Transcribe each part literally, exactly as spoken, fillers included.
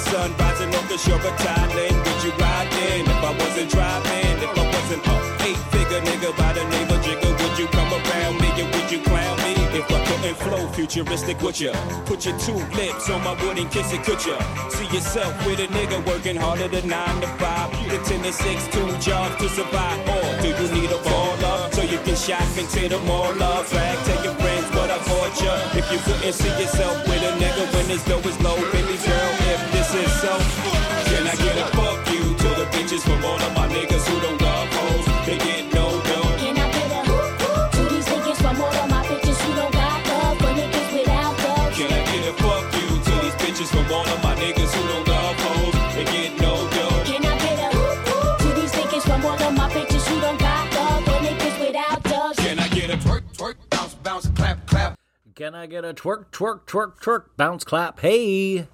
Sun rising off the shore of Thailand. Would you ride in if I wasn't driving? If I wasn't a eight-figure nigga by the name of Jigga, would you come around me and would you clown me? If I couldn't flow futuristic, would ya put your two lips on my wooden kiss it? Could ya see yourself with a nigga working harder than nine to five, the ten to six, two jobs to survive? Or do you need a baller so you can shop and take them all up? Flag, tell your friends what I bought ya. If you couldn't see yourself with a nigga when his dough is low, baby girl, if so, can I get a fuck you to the bitches from all of my niggas who don't love hoes? They get no dough. Can I get a hoop to these niggas from all of my bitches who don't got love for niggas without love? Can I get a fuck you to these bitches from all of my niggas who don't love hoes? They get no dough. Can I get a hoop to these niggas from all of my bitches who don't got love for niggas without love? Can I get a twerk, twerk, bounce, bounce, clap, clap? Can I get a twerk, twerk, twerk, twerk, bounce, clap? Hey!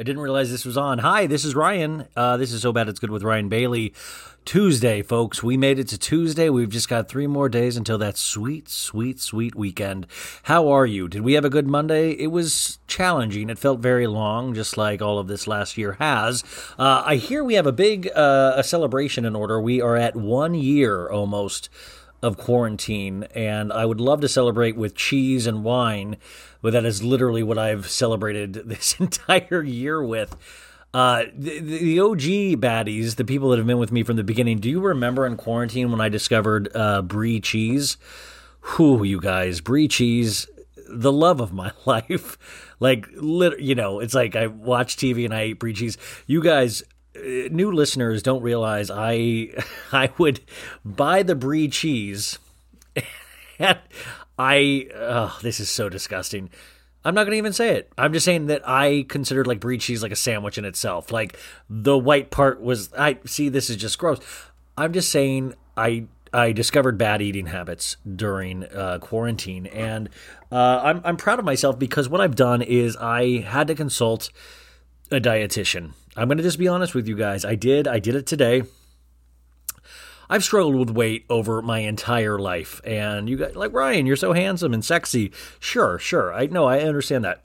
I didn't realize this was on. Hi, this is Ryan. Uh, this is So Bad It's Good with Ryan Bailey. Tuesday, folks. We made it to Tuesday. We've just got three more days until that sweet, sweet, sweet weekend. How are you? Did we have a good Monday? It was challenging. It felt very long, just like all of this last year has. Uh, I hear we have a big uh, a celebration in order. We are at one year almost of quarantine, and I would love to celebrate with cheese and wine, but that is literally what I've celebrated this entire year with. Uh, the, the O G baddies, the people that have been with me from the beginning, do you remember in quarantine when I discovered uh, brie cheese? Whew, you guys, brie cheese, the love of my life. Like, lit- you know, it's like I watch T V and I eat brie cheese. You guys... New listeners don't realize I I would buy the brie cheese and I, oh, this is so disgusting. I'm not going to even say it. I'm just saying that I considered like brie cheese like a sandwich in itself. Like the white part was, I see, this is just gross. I'm just saying I I discovered bad eating habits during uh, quarantine. And uh, I'm I'm proud of myself because what I've done is I had to consult a dietitian. I'm going to just be honest with you guys. I did. I did it today. I've struggled with weight over my entire life. And you guys, like, Ryan, you're so handsome and sexy. Sure, sure. I know. I understand that.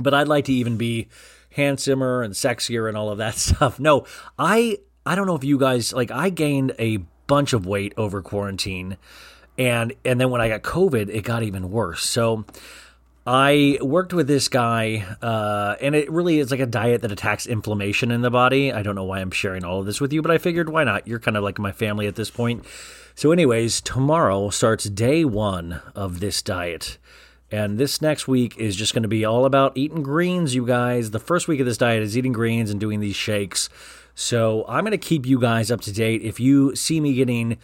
But I'd like to even be handsomer and sexier and all of that stuff. No, I, I don't know if you guys, like, I gained a bunch of weight over quarantine. And, and then when I got COVID, it got even worse. So I worked with this guy, uh, and it really is like a diet that attacks inflammation in the body. I don't know why I'm sharing all of this with you, but I figured why not? You're kind of like my family at this point. So anyways, tomorrow starts day one of this diet. And this next week is just going to be all about eating greens, you guys. The first week of this diet is eating greens and doing these shakes. So I'm going to keep you guys up to date. If you see me getting...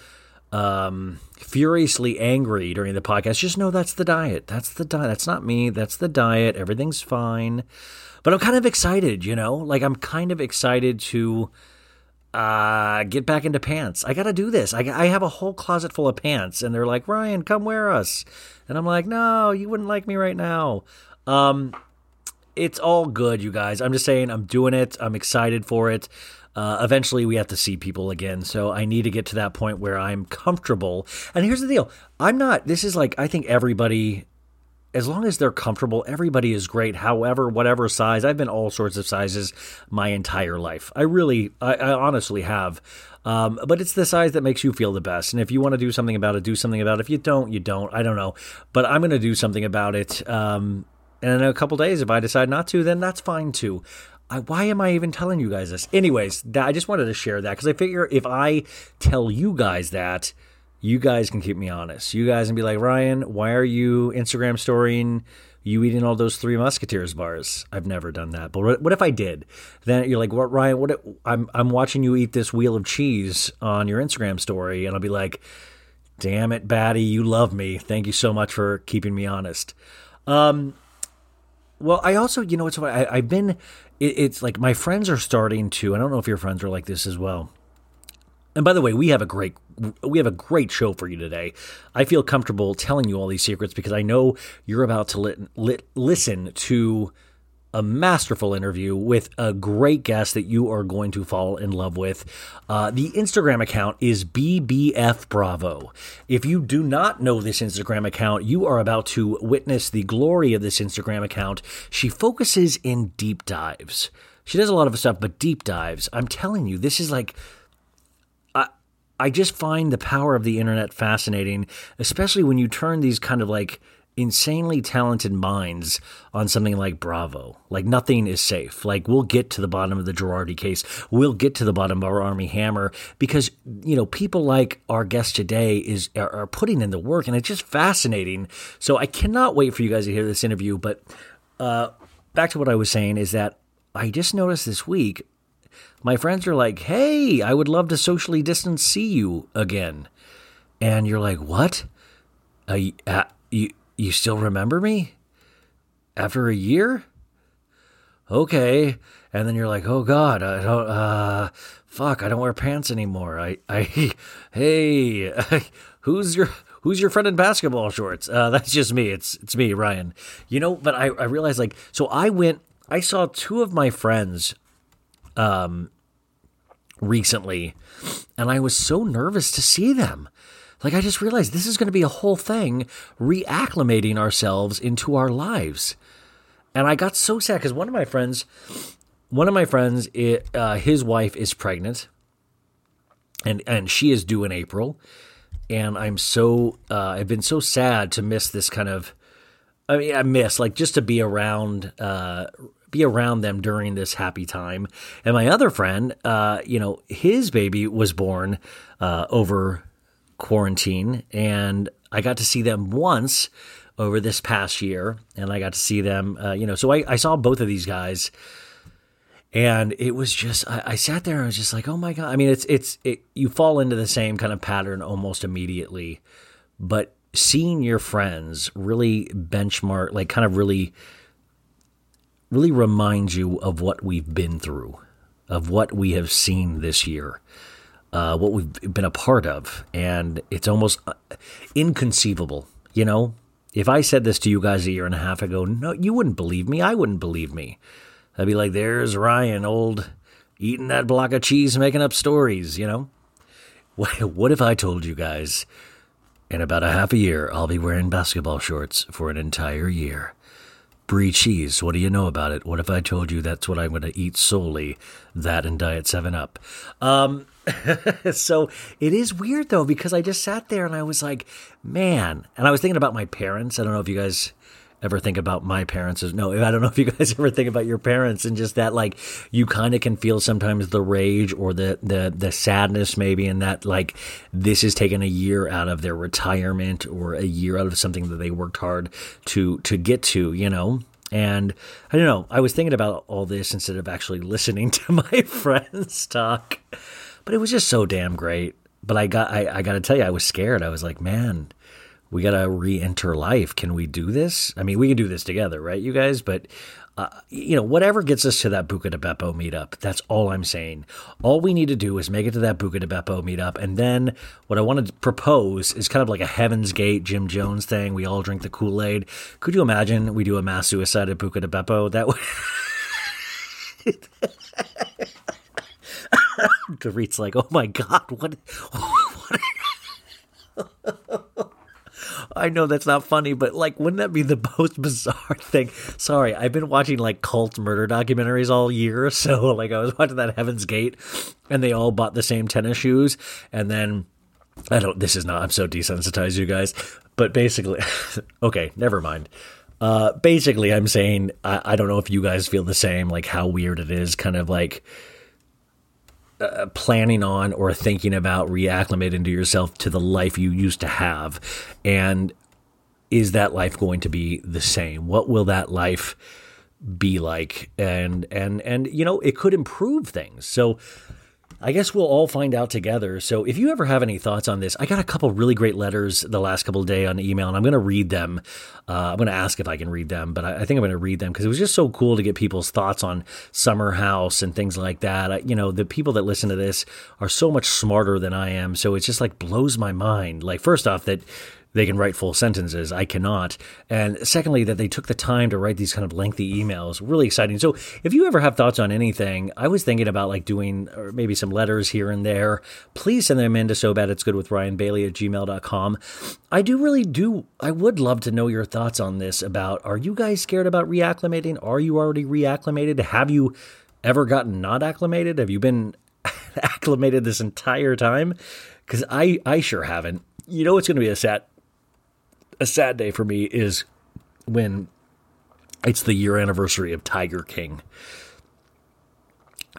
Um, furiously angry during the podcast, just know that's the diet. That's the diet. That's not me. That's the diet. Everything's fine. But I'm kind of excited, you know? Like, I'm kind of excited to uh, get back into pants. I got to do this. I, I have a whole closet full of pants. And they're like, Ryan, come wear us. And I'm like, no, you wouldn't like me right now. Um, it's all good, you guys. I'm just saying I'm doing it. I'm excited for it. Uh, eventually, we have to see people again. So I need to get to that point where I'm comfortable. And here's the deal. I'm not. This is like, I think everybody, as long as they're comfortable, everybody is great. However, whatever size. I've been all sorts of sizes my entire life. I really, I, I honestly have. Um, but it's the size that makes you feel the best. And if you want to do something about it, do something about it. If you don't, you don't. I don't know. But I'm going to do something about it. Um, and in a couple days, if I decide not to, then that's fine too. I, why am I even telling you guys this? Anyways, that, I just wanted to share that because I figure if I tell you guys that, you guys can keep me honest. You guys can be like, Ryan, why are you Instagram storying? You eating all those Three Musketeers bars? I've never done that. But what if I did? Then you're like, what, Ryan? What? If, I'm I'm watching you eat this wheel of cheese on your Instagram story, and I'll be like, damn it, Batty, you love me. Thank you so much for keeping me honest. Um, well, I also, you know, it's I, I've been. It, it's like my friends are starting to. I don't know if your friends are like this as well. And by the way, we have a great we have a great show for you today. I feel comfortable telling you all these secrets because I know you're about to li- li- listen to a masterful interview with a great guest that you are going to fall in love with. Uh, the Instagram account is B B F Bravo. If you do not know this Instagram account, you are about to witness the glory of this Instagram account. She focuses in deep dives. She does a lot of stuff, but deep dives. I'm telling you, this is like... I just find the power of the internet fascinating, especially when you turn these kind of like insanely talented minds on something like Bravo. Like nothing is safe. Like we'll get to the bottom of the Girardi case. We'll get to the bottom of Armie Hammer because, you know, people like our guest today is are, are putting in the work and it's just fascinating. So I cannot wait for you guys to hear this interview. But uh, back to what I was saying is that I just noticed this week my friends are like, hey, I would love to socially distance see you again. And you're like, what? Uh, you, uh, you, you still remember me? After a year? Okay. And then you're like, oh, God, I don't, uh, fuck, I don't wear pants anymore. I, I, hey, who's your... Who's your friend in basketball shorts? Uh, that's just me. It's it's me, Ryan. You know, but I, I realized, like, so I went, I saw two of my friends Um, recently, and I was so nervous to see them. Like, I just realized this is going to be a whole thing, reacclimating ourselves into our lives. And I got so sad because one of my friends, one of my friends, it, uh, his wife is pregnant, and and she is due in April. And I'm so uh, I've been so sad to miss this kind of. I mean, I miss like just to be around. Uh, be around them during this happy time. And my other friend, uh, you know, his baby was born uh, over quarantine, and I got to see them once over this past year, and I got to see them, uh, you know, so I, I saw both of these guys, and it was just, I, I sat there and I was just like, oh my God. I mean, it's, it's, it, you fall into the same kind of pattern almost immediately, but seeing your friends really benchmark, like kind of really, really reminds you of what we've been through, of what we have seen this year, uh, what we've been a part of. And it's almost inconceivable. You know, if I said this to you guys a year and a half ago, no, you wouldn't believe me. I wouldn't believe me. I'd be like, there's Ryan, old, eating that block of cheese, making up stories, you know. What, what if I told you guys in about a half a year, I'll be wearing basketball shorts for an entire year? Brie cheese, what do you know about it? What if I told you that's what I'm going to eat solely, that and Diet seven up? Um, so it is weird, though, because I just sat there and I was like, man. And I was thinking about my parents. I don't know if you guys ever think about my parents. No, I don't know if you guys ever think about your parents and just that, like, you kind of can feel sometimes the rage or the, the, the sadness maybe, and that, like, this is taking a year out of their retirement or a year out of something that they worked hard to, to get to, you know? And I don't know, I was thinking about all this instead of actually listening to my friends talk, but it was just so damn great. But I got, I, I got to tell you, I was scared. I was like, man, we got to re-enter life. Can we do this? I mean, we can do this together, right, you guys? But, uh, you know, whatever gets us to that Buca di Beppo meetup, that's all I'm saying. All we need to do is make it to that Buca di Beppo meetup. And then what I want to propose is kind of like a Heaven's Gate Jim Jones thing. We all drink the Kool-Aid. Could you imagine we do a mass suicide at Buca di Beppo? That would... Dorit's like, oh my God, what? what I know that's not funny, but like, wouldn't that be the most bizarre thing? Sorry, I've been watching like cult murder documentaries all year. So like I was watching that Heaven's Gate and they all bought the same tennis shoes. And then I don't, this is not, I'm so desensitized, you guys, but basically, okay, never mind. Uh, basically, I'm saying, I, I don't know if you guys feel the same, like how weird it is kind of like uh, planning on or thinking about reacclimating to yourself to the life you used to have. And is that life going to be the same? What will that life be like? And, and, and, you know, it could improve things. So I guess we'll all find out together. So if you ever have any thoughts on this, I got a couple really great letters the last couple of days on email, and I'm going to read them. Uh, I'm going to ask if I can read them, but I, I think I'm going to read them because it was just so cool to get people's thoughts on Summer House and things like that. I, you know, the people that listen to this are so much smarter than I am. So it just like blows my mind. Like, first off, that they can write full sentences. I cannot. And secondly, that they took the time to write these kind of lengthy emails. Really exciting. So if you ever have thoughts on anything, I was thinking about like doing or maybe some letters here and there. Please send them in to so bad it's good with Ryan Bailey at gmail dot com. I do really do. I would love to know your thoughts on this about, are you guys scared about reacclimating? Are you already reacclimated? Have you ever gotten not acclimated? Have you been acclimated this entire time? Because I, I sure haven't. You know, it's going to be a sad A sad day for me is when it's the year anniversary of Tiger King.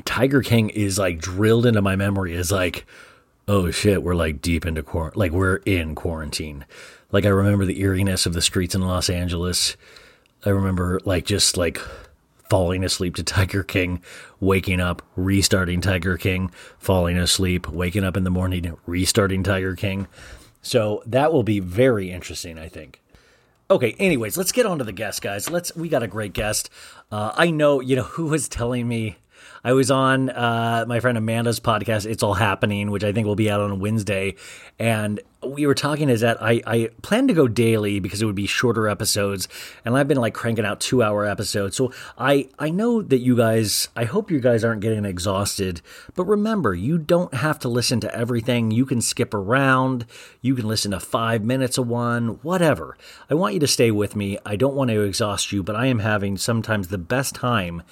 Tiger King is like drilled into my memory as like, oh shit, we're like deep into quarantine. Like we're in quarantine. Like I remember the eeriness of the streets in Los Angeles. I remember like just like falling asleep to Tiger King, waking up, restarting Tiger King, falling asleep, waking up in the morning, restarting Tiger King. So that will be very interesting, I think. Okay, anyways, let's get on to the guest, guys. Let's. We got a great guest. Uh, I know, you know, who was telling me? I was on uh, my friend Amanda's podcast, It's All Happening, which I think will be out on Wednesday. And we were talking is that I, I plan to go daily because it would be shorter episodes. And I've been like cranking out two hour episodes. So I, I know that you guys, I hope you guys aren't getting exhausted. But remember, you don't have to listen to everything. You can skip around. You can listen to five minutes of one, whatever. I want you to stay with me. I don't want to exhaust you, but I am having sometimes the best time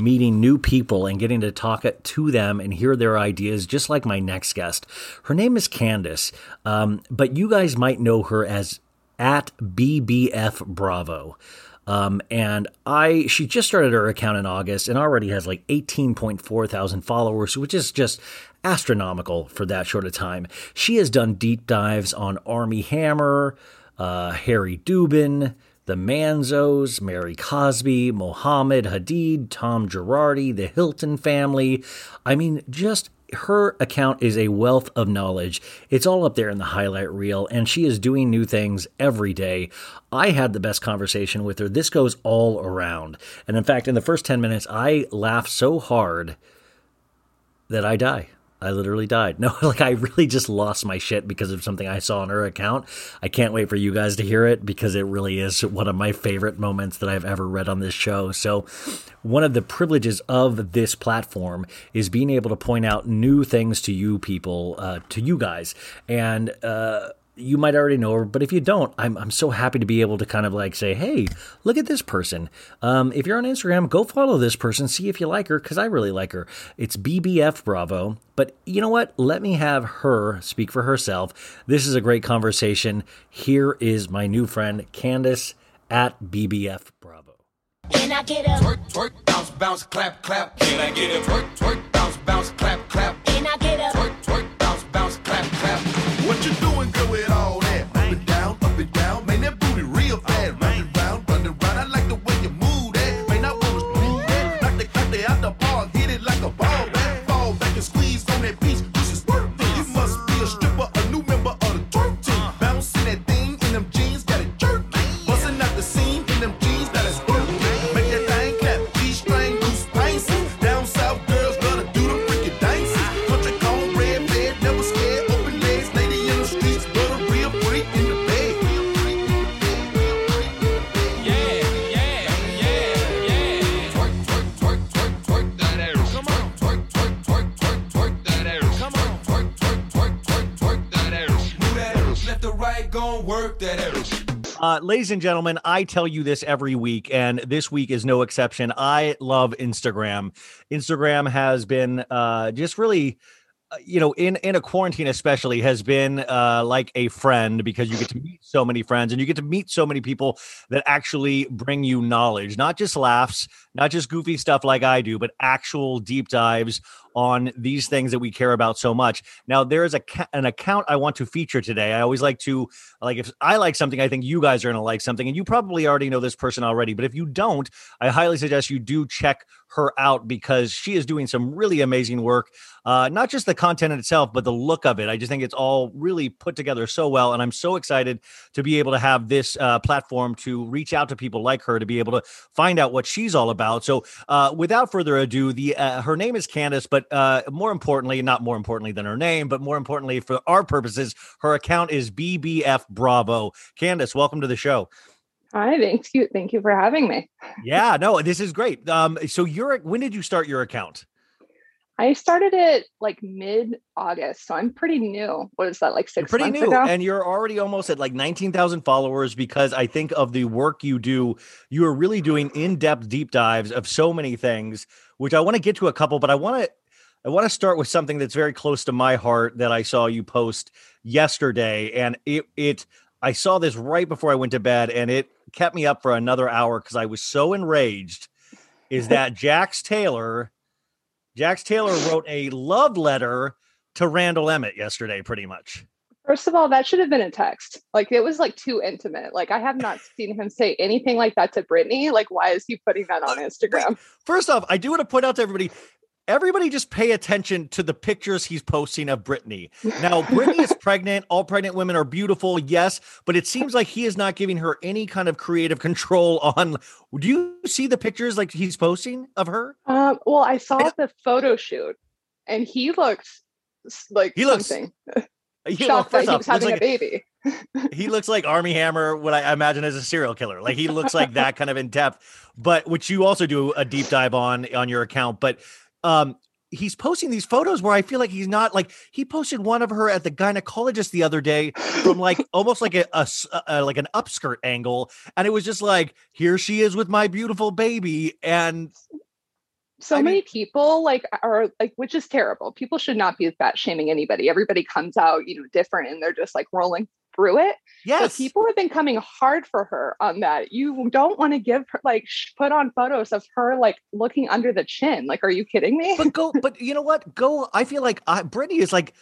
meeting new people and getting to talk to them and hear their ideas, just like my next guest. Her name is Candice, um, but you guys might know her as at B B F Bravo. Um, and I, she just started her account in August and already has like eighteen point four thousand followers, which is just astronomical for that short a time. She has done deep dives on Armie Hammer, uh, Harry Dubin, the Manzos, Mary Cosby, Mohammed Hadid, Tom Girardi, the Hilton family. I mean, just her account is a wealth of knowledge. It's all up there in the highlight reel, and she is doing new things every day. I had the best conversation with her. This goes all around. And in fact, in the first ten minutes, I laughed so hard that I die. I literally died. No, like I really just lost my shit because of something I saw on her account. I can't wait for you guys to hear it because it really is one of my favorite moments that I've ever read on this show. So one of the privileges of this platform is being able to point out new things to you people, uh, to you guys. And, uh, you might already know her, but if you don't, I'm I'm so happy to be able to kind of like say, hey, look at this person. Um, if you're on Instagram, go follow this person, see if you like her, because I really like her. It's B B F Bravo. But you know what? Let me have her speak for herself. This is a great conversation. Here is my new friend, Candice at B B F Bravo. Can I get a twerk, twerk, bounce, bounce, clap, clap? Can I get a twerk, twerk, bounce, bounce, clap, clap? Can I get a twerk, twerk, bounce, bounce, clap, clap? What you doing, girl, with all that? Up and down, up and down, man, that booty real fat. Run it round, run it round, I like the way you move that. Man, I wanna move that. Knock the, knock the out the ball, hit it like a ball back. Fall back and squeeze on that beach, you should squirt thing. You must be a stripper, a new member of the twerk team. Bouncing that thing in them Uh, ladies and gentlemen, I tell you this every week, and this week is no exception. I love Instagram. Instagram has been uh, just really... you know, in, in a quarantine especially has been uh, like a friend, because you get to meet so many friends and you get to meet so many people that actually bring you knowledge, not just laughs, not just goofy stuff like I do, but actual deep dives on these things that we care about so much. Now, there is a ca- an account I want to feature today. I always like to, like, if I like something, I think you guys are going to like something, and you probably already know this person already. But if you don't, I highly suggest you do check her out, because she is doing some really amazing work. Uh, not just the content in itself, but the look of it. I just think it's all really put together so well. And I'm so excited to be able to have this uh, platform to reach out to people like her, to be able to find out what she's all about. So uh, without further ado, the uh, her name is Candice, but Uh, more importantly, not more importantly than her name, but more importantly for our purposes, her account is B B F Bravo. Candice, welcome to the show. Hi, thank you. Thank you for having me. Yeah, no, this is great. Um, so you're, when did you start your account? I started it like mid-August, so I'm pretty new. What is that, like six you're pretty months new, ago? And you're already almost at like nineteen thousand followers, because I think of the work you do, you are really doing in-depth deep dives of so many things, which I want to get to a couple, but I want to I want to start with something that's very close to my heart that I saw you post yesterday. And it, it, I saw this right before I went to bed, and it kept me up for another hour because I was so enraged, is that Jax Taylor, Jax Taylor wrote a love letter to Randall Emmett yesterday, pretty much. First of all, that should have been a text. Like, it was like too intimate. Like, I have not seen him say anything like that to Brittany. Like, why is he putting that on Instagram? Wait, first off, I do want to point out to everybody, Everybody just pay attention to the pictures he's posting of Brittany. Now, Brittany is pregnant. All pregnant women are beautiful. Yes. But it seems like he is not giving her any kind of creative control on. Do you see the pictures like he's posting of her? Um, well, I saw the photo shoot, and he looked like he looks, something. He, well, first that off, he was having like a baby. He looks like Armie Hammer, what I imagine as a serial killer. Like, he looks like that kind of in depth, but which you also do a deep dive on, on your account. But Um, he's posting these photos where I feel like he's not, like, he posted one of her at the gynecologist the other day from like almost like a, a, a like an upskirt angle, and it was just like, here she is with my beautiful baby. And so I many mean, people like are like, which is terrible. People should not be fat shaming anybody. Everybody comes out, you know, different, and they're just like rolling through it. Yes. But people have been coming hard for her on that. You don't want to give her, like, sh- put on photos of her, like, looking under the chin. Like, are you kidding me? But go, but you know what? Go, I feel like I, Brittany is like,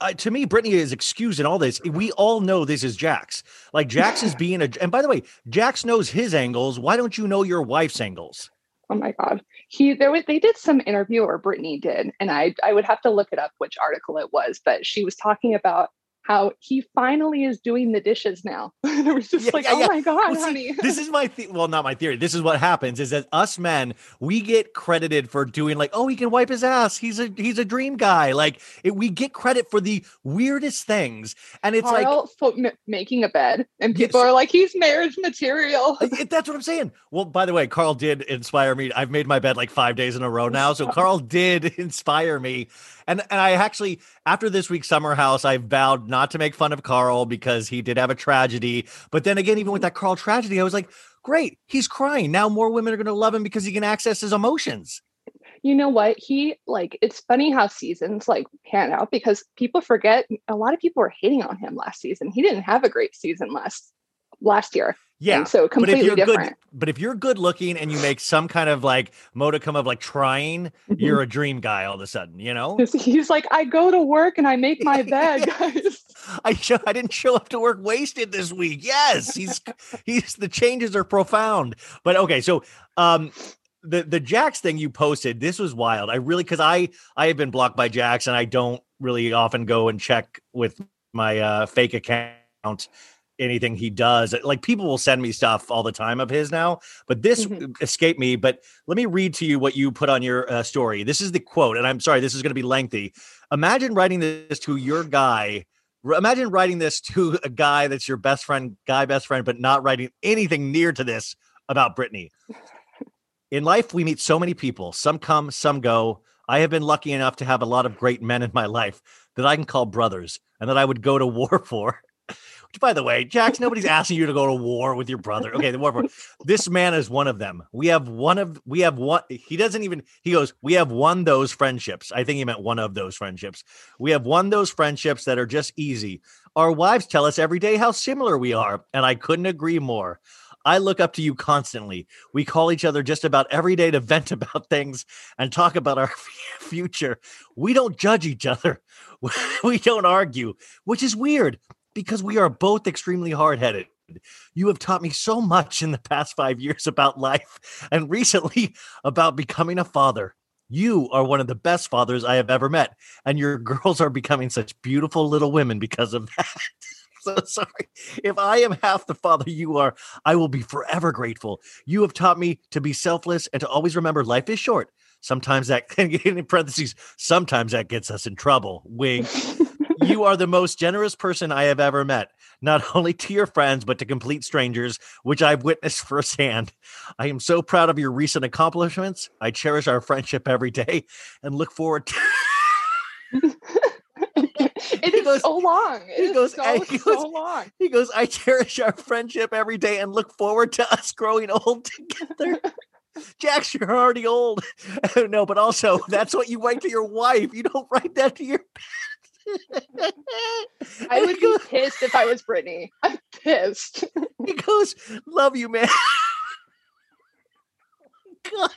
uh, to me, Brittany is excused in all this. We all know this is Jax. Like, Jax is being a, and by the way, Jax knows his angles. Why don't you know your wife's angles? Oh my God. He, there was, they did some interview, or Brittany did, and I, I would have to look it up, which article it was, but she was talking about how he finally is doing the dishes now. And it was just yeah, like, yeah, oh yeah. my God, well, see, honey. This is my, the- well, not my theory. This is what happens, is that us men, we get credited for doing like, oh, he can wipe his ass. He's a, he's a dream guy. Like, it, we get credit for the weirdest things. And it's Carl like m- making a bed, and people yes. are like, he's marriage material. It, that's what I'm saying. Well, by the way, Carl did inspire me. I've made my bed like five days in a row now. So Carl did inspire me. And and I actually, after this week's Summer House, I vowed not to make fun of Carl, because he did have a tragedy. But then again, even with that Carl tragedy, I was like, great, he's crying. Now more women are going to love him because he can access his emotions. You know what? He, like, it's funny how seasons like pan out, because people forget a lot of people were hating on him last season. He didn't have a great season last last year. Yeah. And so completely but different. Good, but if you're good looking and you make some kind of like modicum of like trying, you're a dream guy all of a sudden, you know? He's like, I go to work and I make my bed, guys. I show, I didn't show up to work wasted this week. Yes. He's, he's, the changes are profound, but okay. So, um, the, the Jax thing you posted, this was wild. I really, cause I, I have been blocked by Jax, and I don't really often go and check with my uh, fake account anything he does. Like, people will send me stuff all the time of his now, but this mm-hmm. escaped me. But let me read to you what you put on your uh, story. This is the quote, and I'm sorry, this is going to be lengthy. Imagine writing this to your guy. Imagine writing this to a guy that's your best friend, guy best friend, but not writing anything near to this about Brittany. In life, we meet so many people. Some come, some go. I have been lucky enough to have a lot of great men in my life that I can call brothers and that I would go to war for. Which, by the way, Jax, nobody's asking you to go to war with your brother. Okay, the war for this man is one of them. We have one of we have one. He doesn't even. He goes, we have won those friendships. I think he meant one of those friendships. We have won those friendships that are just easy. Our wives tell us every day how similar we are, and I couldn't agree more. I look up to you constantly. We call each other just about every day to vent about things and talk about our future. We don't judge each other. We don't argue, which is weird because we are both extremely hard-headed. You have taught me so much in the past five years about life and recently about becoming a father. You are one of the best fathers I have ever met, and your girls are becoming such beautiful little women because of that. So sorry. If I am half the father you are, I will be forever grateful. You have taught me to be selfless and to always remember life is short. Sometimes that, in parentheses, sometimes that gets us in trouble. Wink. You are the most generous person I have ever met, not only to your friends, but to complete strangers, which I've witnessed firsthand. I am so proud of your recent accomplishments. I cherish our friendship every day and look forward to... It is goes, so long. It he goes, is so, I, he goes, so long. He goes, I cherish our friendship every day and look forward to us growing old together. Jax, you're already old. No, but also, that's what you write to your wife. You don't write that to your parents. I would goes, be pissed if I was Brittany. I'm pissed. He goes, love you, man. God.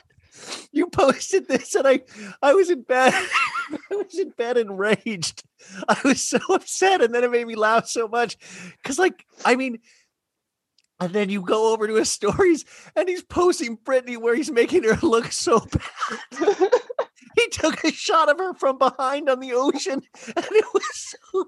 You posted this and I, I was in bed. I was in bed enraged. I was so upset. And then it made me laugh so much. Cause like, I mean, and then you go over to his stories and he's posting Brittany where he's making her look so bad. He took a shot of her from behind on the ocean. And it was so,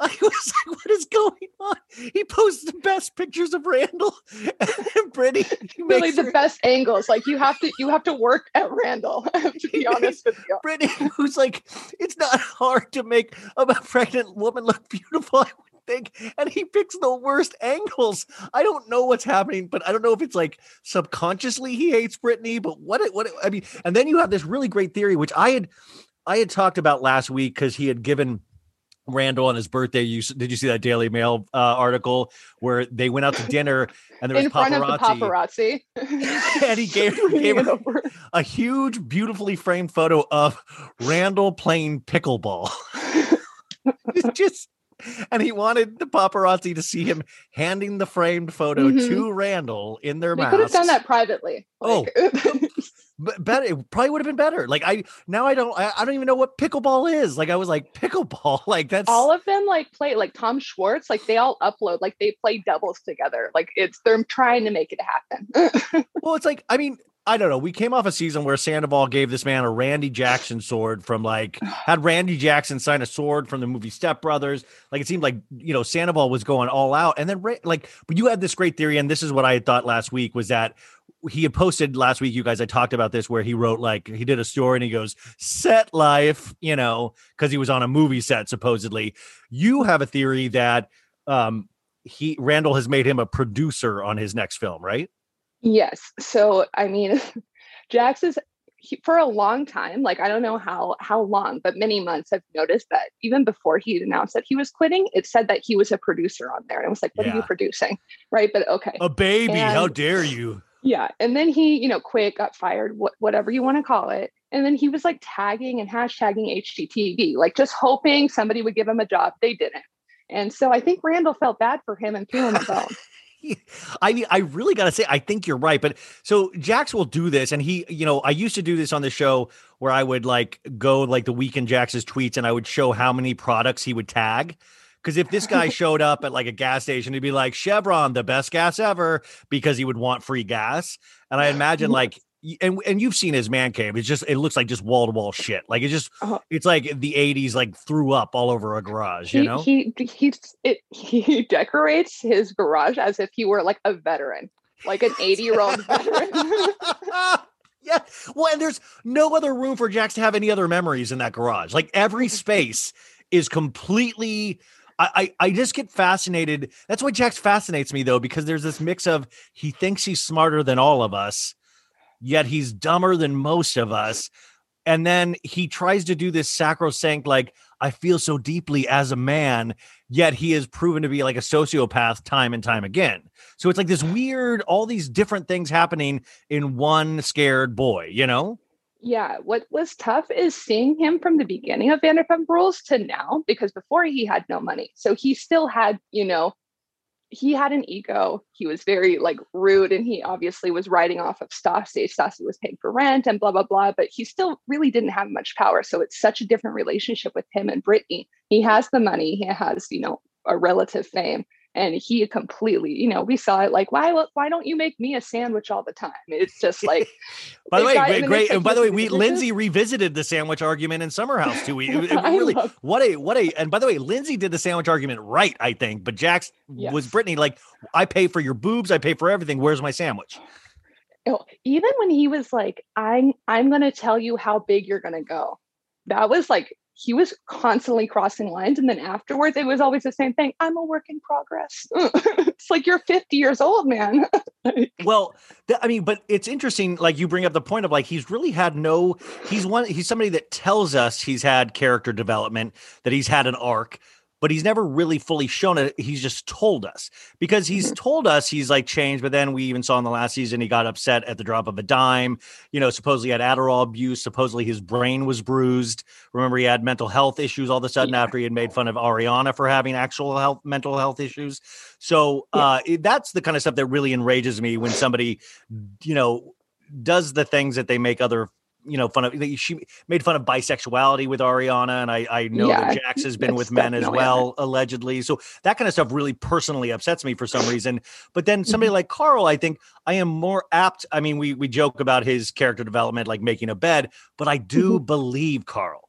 I was like, what is going on? He posts the best pictures of Randall and Brittany. Really the her... best angles. Like you have to you have to work at Randall, I have to be honest with you. Brittany, who's like, it's not hard to make a pregnant woman look beautiful, I would think. And he picks the worst angles. I don't know what's happening, but I don't know if it's like subconsciously he hates Brittany, but what it, what it, I mean, and then you have this really great theory, which I had I had talked about last week because he had given Randall on his birthday. You did you see that Daily Mail uh, article where they went out to dinner and there was paparazzi, the paparazzi. And he gave, gave her a huge, beautifully framed photo of Randall playing pickleball. It's just, and he wanted the paparazzi to see him handing the framed photo mm-hmm. to Randall in their mouth. Could have done that privately. Like, oh. But better, it probably would have been better. Like I now, I don't, I, I don't even know what pickleball is. Like I was like pickleball, like that's all of them. Like play, like Tom Schwartz, like they all upload, like they play doubles together. Like it's they're trying to make it happen. Well, it's like I mean, I don't know. We came off a season where Sandoval gave this man a Randy Jackson sword from like had Randy Jackson sign a sword from the movie Step Brothers. Like it seemed like you know Sandoval was going all out, and then like but you had this great theory, and this is what I had thought last week was that. He had posted last week, you guys, I talked about this, where he wrote like he did a story and he goes set life, you know, because he was on a movie set. Supposedly you have a theory that um, he Randall has made him a producer on his next film, right? Yes. So, I mean, Jax is he, for a long time, like, I don't know how how long, but many months I've noticed that even before he announced that he was quitting, it said that he was a producer on there. And I was like, what yeah. are you producing? Right. But OK. A baby. And how dare you? Yeah. And then he, you know, quit, got fired, wh- whatever you want to call it. And then he was like tagging and hashtagging H G T V, like just hoping somebody would give him a job. They didn't. And so I think Randall felt bad for him and threw him a bone. I mean, I really got to say, I think you're right. But so Jax will do this. And he, you know, I used to do this on the show where I would like go like the week in Jax's tweets and I would show how many products he would tag. Because if this guy showed up at like a gas station, he'd be like Chevron, the best gas ever, because he would want free gas. And I imagine like, and and you've seen his man cave. It's just, it looks like just wall to wall shit. Like it's just, uh, it's like the eighties, like threw up all over a garage, he, you know? He, he, it, he decorates his garage as if he were like a veteran, like an eighty year old veteran. Yeah. Well, and there's no other room for Jax to have any other memories in that garage. Like every space is completely... I, I just get fascinated. That's why Jax fascinates me, though, because there's this mix of he thinks he's smarter than all of us, yet he's dumber than most of us. And then he tries to do this sacrosanct, like, I feel so deeply as a man, yet he is proven to be like a sociopath time and time again. So it's like this weird, all these different things happening in one scared boy, you know? Yeah, what was tough is seeing him from the beginning of Vanderpump Rules to now, because before he had no money. So he still had, you know, he had an ego. He was very like rude, and he obviously was riding off of Stassi. Stassi was paying for rent and blah, blah, blah, but he still really didn't have much power. So it's such a different relationship with him and Brittany. He has the money, he has, you know, a relative fame, and he completely, you know, we saw it like, why, why don't you make me a sandwich all the time? It's just like, by the way, great. great. And by the way, we, Lindsay revisited the sandwich argument in Summer House too. We it, it really, what a, what a, and by the way, Lindsay did the sandwich argument right, I think, but Jax yes. was Brittany like, I pay for your boobs, I pay for everything, where's my sandwich? Oh, even when he was like, I'm, I'm going to tell you how big you're going to go. That was like, he was constantly crossing lines. And then afterwards, it was always the same thing. I'm a work in progress. It's like, you're fifty years old, man. Like, well, th- I mean, but it's interesting. Like you bring up the point of like, he's really had no, he's one, he's somebody that tells us he's had character development, that he's had an arc, but he's never really fully shown it. He's just told us because he's mm-hmm. told us he's like changed. But then we even saw in the last season, he got upset at the drop of a dime, you know, supposedly had Adderall abuse. Supposedly his brain was bruised. Remember, he had mental health issues all of a sudden yeah. after he had made fun of Ariana for having actual health, mental health issues. So yeah. uh, it, that's the kind of stuff that really enrages me when somebody, you know, does the things that they make other you know, fun of, she made fun of bisexuality with Ariana. And I, I know yeah, that Jax has been with men as well, it. allegedly. So that kind of stuff really personally upsets me for some reason. But then somebody mm-hmm. like Carl, I think I am more apt. I mean, we, we joke about his character development, like making a bed, but I do mm-hmm. believe Carl.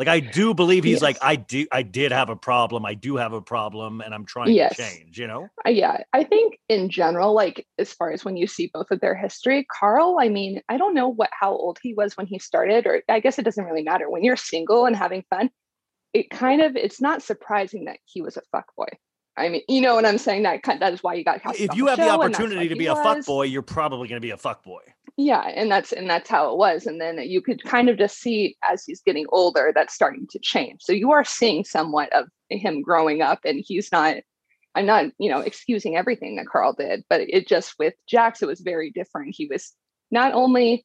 Like, I do believe he's yes. like, I do. I did have a problem. I do have a problem. And I'm trying yes. to change, you know? Uh, yeah. I think in general, like, as far as when you see both of their history, Carl, I mean, I don't know what, how old he was when he started, or I guess it doesn't really matter. When you're single and having fun, it kind of, it's not surprising that he was a fuckboy. I mean, you know what I'm saying? That that is why you got cast. If you have the opportunity to be a fuckboy, you're probably going to be a fuckboy. Yeah, and that's and that's how it was. And then you could kind of just see as he's getting older, that's starting to change. So you are seeing somewhat of him growing up, and he's not. I'm not, you know, excusing everything that Carl did, but it just with Jax, it was very different. He was not only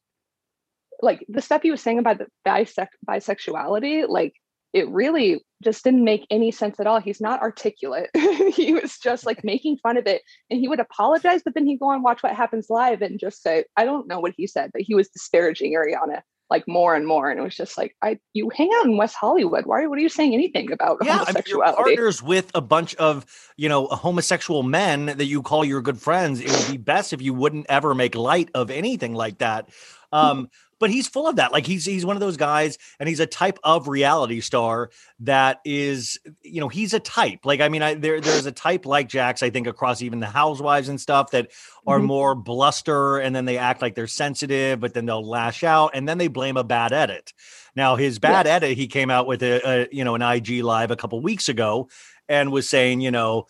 like the stuff he was saying about the bisect bisexuality, like. It really just didn't make any sense at all. He's not articulate. He was just like making fun of it. And he would apologize, but then he'd go and watch What Happens Live and just say, I don't know what he said, but he was disparaging Ariana like more and more. And it was just like, I, you hang out in West Hollywood. Why what are you saying anything about yeah, homosexuality? I mean, you're partners with a bunch of, you know, homosexual men that you call your good friends. It would be best if you wouldn't ever make light of anything like that. Um, but he's full of that. Like he's, he's one of those guys, and he's a type of reality star that is, you know, he's a type. Like, I mean, I, there, there's a type like Jax, I think across even the housewives and stuff that are mm-hmm. more bluster, and then they act like they're sensitive, but then they'll lash out and then they blame a bad edit. Now his bad yes. edit, he came out with a, a, you know, an I G live a couple weeks ago and was saying, you know,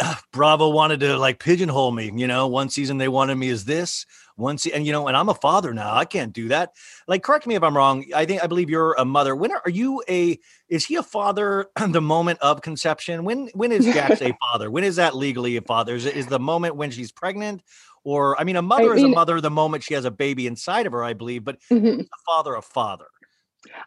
uh, Bravo wanted to like pigeonhole me, you know, one season they wanted me as this, once, and you know, and I'm a father now. I can't do that. Like, correct me if I'm wrong. I think I believe you're a mother. When are, are you a? Is he a father? The moment of conception. When when is Jax a father? When is that legally a father? Is, is the moment when she's pregnant, or I mean, a mother I mean, is a mother the moment she has a baby inside of her, I believe. But mm-hmm. a father, a father.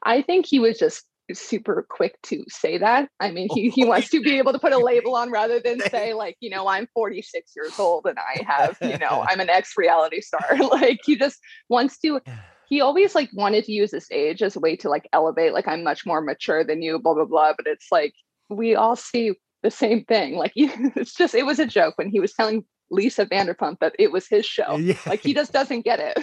I think he was just super quick to say that. I mean, he he wants to be able to put a label on rather than say like, you know, I'm forty-six years old and I have, you know, I'm an ex-reality star. Like he just wants to, he always like wanted to use this age as a way to like elevate, like I'm much more mature than you, blah, blah, blah. But it's like, we all see the same thing. Like it's just, it was a joke when he was telling Lisa Vanderpump that it was his show. Yeah. Like he just doesn't get it.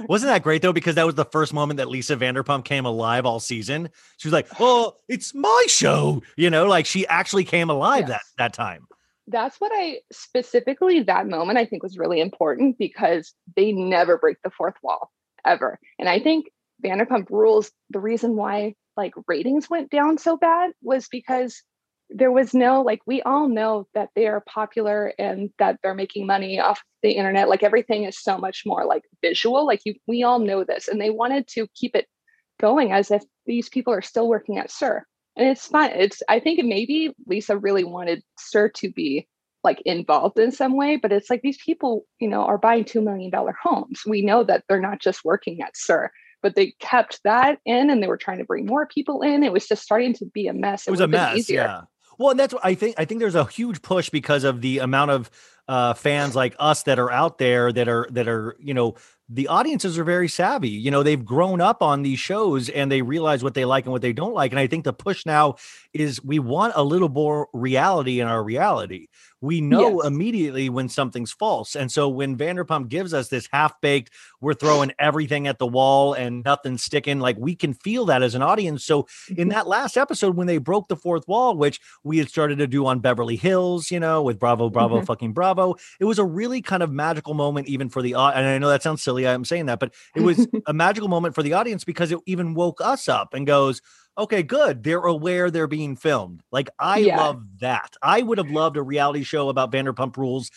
Wasn't that great though? Because that was the first moment that Lisa Vanderpump came alive all season. She was like, oh, it's my show. You know, like she actually came alive yes. that, that time. That's what I specifically, that moment I think was really important because they never break the fourth wall ever. And I think Vanderpump Rules, the reason why like ratings went down so bad was because there was no, like, we all know that they are popular and that they're making money off the internet. Like everything is so much more like visual. Like you, we all know this. And they wanted to keep it going as if these people are still working at Sir. And it's fun. It's, I think maybe Lisa really wanted Sir to be like involved in some way, but it's like these people, you know, are buying two million dollars homes. We know that they're not just working at Sir, but they kept that in and they were trying to bring more people in. It was just starting to be a mess. It, it was a mess. Easier. Yeah. Well, and that's what I think. I think there's a huge push because of the amount of uh, fans like us that are out there that are, that are, you know, the audiences are very savvy. You know, they've grown up on these shows and they realize what they like and what they don't like. And I think the push now is we want a little more reality in our reality. We know yes. immediately when something's false. And so when Vanderpump gives us this half-baked, we're throwing everything at the wall and nothing's sticking, like we can feel that as an audience. So in that last episode, when they broke the fourth wall, which we had started to do on Beverly Hills, you know, with Bravo, Bravo, mm-hmm. fucking Bravo, it was a really kind of magical moment even for the audience. And I know that sounds silly, I'm saying that, but it was a magical moment for the audience because it even woke us up and goes, okay, good. They're aware they're being filmed. Like I yeah. love that. I would have loved a reality show about Vanderpump Rules,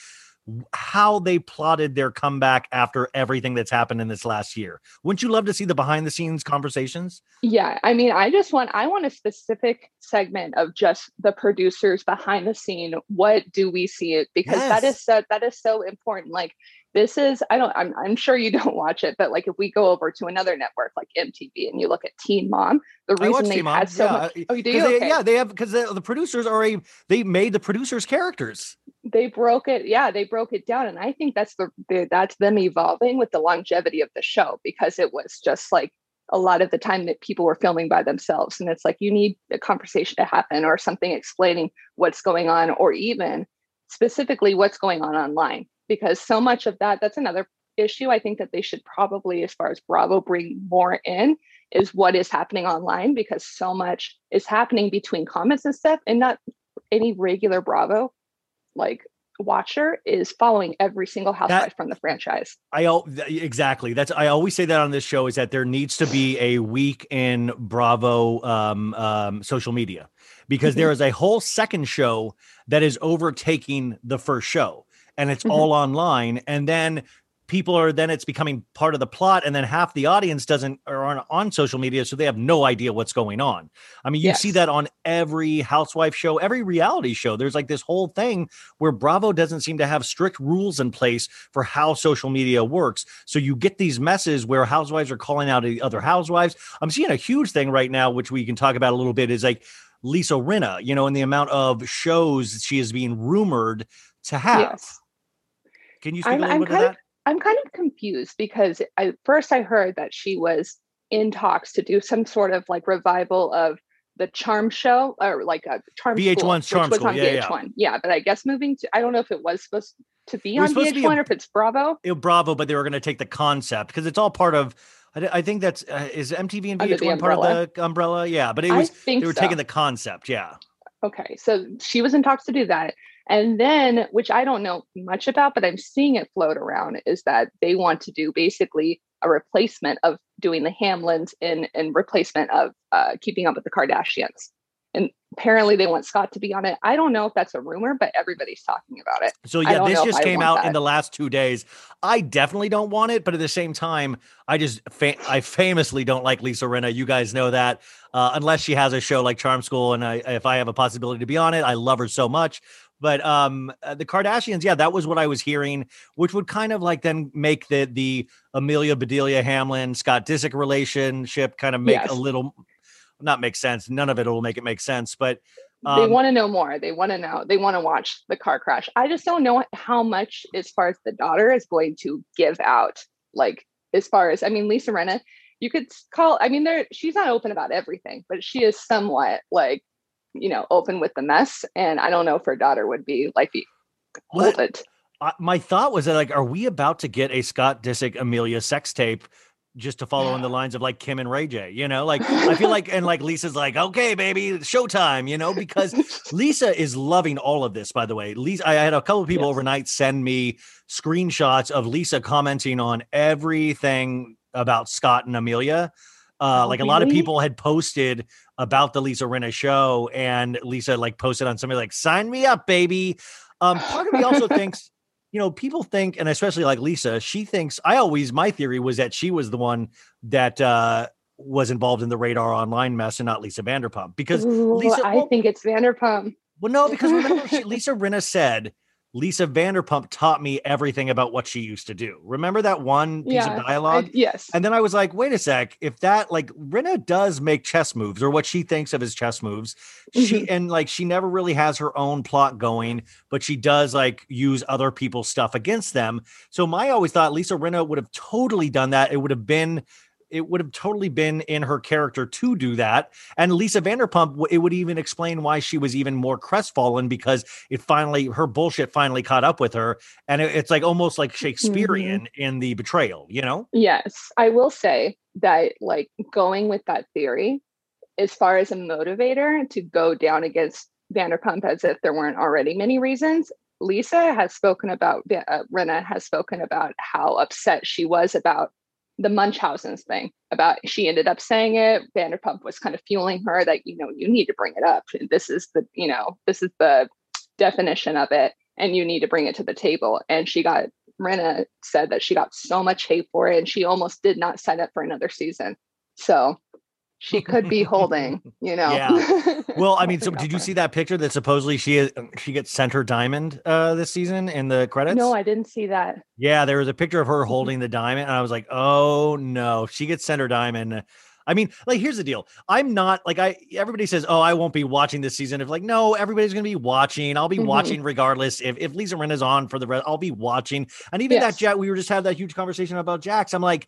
how they plotted their comeback after everything that's happened in this last year. Wouldn't you love to see the behind the scenes conversations? Yeah. I mean, I just want, I want a specific segment of just the producers behind the scene. What do we see it? Because yes. that is so, that is so important. Like this is, I don't, I'm, I'm sure you don't watch it, but like, if we go over to another network, like M T V and you look at Teen Mom, the reason they had so yeah. much, oh, you do? They, okay. yeah, they have, cause the, the producers are a, they made the producers characters. They broke it. Yeah. They broke it down. And I think that's the, the, that's them evolving with the longevity of the show, because it was just like a lot of the time that people were filming by themselves. And it's like, you need a conversation to happen or something explaining what's going on, or even specifically what's going on online. Because so much of that, that's another issue I think that they should probably, as far as Bravo, bring more in is what is happening online, because so much is happening between comments and stuff, and not any regular Bravo like watcher is following every single housewife that, from the franchise. I exactly that's I always say that on this show is that there needs to be a week in Bravo um, um, social media, because mm-hmm. there is a whole second show that is overtaking the first show. And it's mm-hmm. all online. And then people are, then it's becoming part of the plot. And then half the audience doesn't, or aren't on social media. So they have no idea what's going on. I mean, you yes. see that on every housewife show, every reality show. There's like this whole thing where Bravo doesn't seem to have strict rules in place for how social media works. So you get these messes where housewives are calling out the other housewives. I'm seeing a huge thing right now, which we can talk about a little bit, is like Lisa Rinna, you know, and the amount of shows she is being rumored to have. Yes. Can you speak I'm, a little I'm bit kind of that? Of, I'm kind of confused because I, first I heard that she was in talks to do some sort of like revival of the Charm show, or like a Charm V H one's School, Charm which was School. On yeah, V H one. Yeah. yeah, but I guess moving to, I don't know if it was supposed to be on V H one be a, or if it's Bravo. It, Bravo, but they were going to take the concept because it's all part of, I, I think that's, uh, is M T V and V H one part of the umbrella? Yeah, but it was, they were so. taking the concept, yeah. Okay, so she was in talks to do that. And then, which I don't know much about, but I'm seeing it float around, is that they want to do basically a replacement of doing the Hamlins in, in replacement of uh, Keeping Up with the Kardashians. And apparently they want Scott to be on it. I don't know if that's a rumor, but everybody's talking about it. So yeah, this just came out that. in the last two days. I definitely don't want it, but at the same time, I just, fa- I famously don't like Lisa Rinna. You guys know that uh, unless she has a show like Charm School. And I, if I have a possibility to be on it, I love her so much. But um, uh, the Kardashians, yeah, that was what I was hearing, which would kind of like then make the the Amelia Bedelia Hamlin Scott Disick relationship kind of make yes. a little, not make sense. None of it will make it make sense. But um, they want to know more. They want to know. They want to watch the car crash. I just don't know how much, as far as the daughter is going to give out. Like as far as, I mean, Lisa Rinna, you could call. I mean, there she's not open about everything, but she is somewhat like, you know, open with the mess. And I don't know if her daughter would be like, hold it. I, my thought was that like, are we about to get a Scott Disick, Amelia sex tape just to follow yeah. in the lines of like Kim and Ray J, you know, like I feel like, and like Lisa's like, okay, baby, showtime, you know, because Lisa is loving all of this, by the way. Lisa, I had a couple of people yes. overnight send me screenshots of Lisa commenting on everything about Scott and Amelia. Uh, oh, like really? A lot of people had posted about the Lisa Rinna show, and Lisa like posted on somebody like, sign me up, baby. Um, part of me also thinks, you know, people think, and especially like Lisa, she thinks, I always, my theory was that she was the one that uh, was involved in the Radar Online mess and not Lisa Vanderpump, because Ooh, Lisa, I well, think it's Vanderpump. Well, no, because remember, she, Lisa Rinna said, Lisa Vanderpump taught me everything about what she used to do. Remember that one piece yeah, of dialogue? I, yes. And then I was like, wait a sec. If that, like, Rinna does make chess moves, or what she thinks of as chess moves, mm-hmm. she and like she never really has her own plot going, but she does like use other people's stuff against them. So my always thought Lisa Rinna would have totally done that. It would have been. It would have totally been in her character to do that. And Lisa Vanderpump, it would even explain why she was even more crestfallen, because it finally, her bullshit finally caught up with her. And it, it's like almost like Shakespearean mm-hmm. in the betrayal, you know? Yes. I will say that, like, going with that theory, as far as a motivator to go down against Vanderpump as if there weren't already many reasons, Lisa has spoken about, uh, Rinna has spoken about how upset she was about the Munchausen's thing, about she ended up saying it. Vanderpump was kind of fueling her that, you know, you need to bring it up. This is the, you know, this is the definition of it, and you need to bring it to the table. And she got, Rinna said that she got so much hate for it, and she almost did not sign up for another season. So she could be holding, you know. Yeah. Well, I mean, so did you see that picture that supposedly she is, she gets sent her diamond uh, this season in the credits? No, I didn't see that. Yeah, there was a picture of her holding the diamond, and I was like, oh no, she gets sent her diamond. I mean, like, here's the deal. I'm not like I, everybody says, oh, I won't be watching this season. If like, no, everybody's going to be watching. I'll be mm-hmm. watching regardless. If, if Lisa Rinna's on for the rest, I'll be watching. And even yes. that, Jack, we were just having that huge conversation about Jax. I'm like,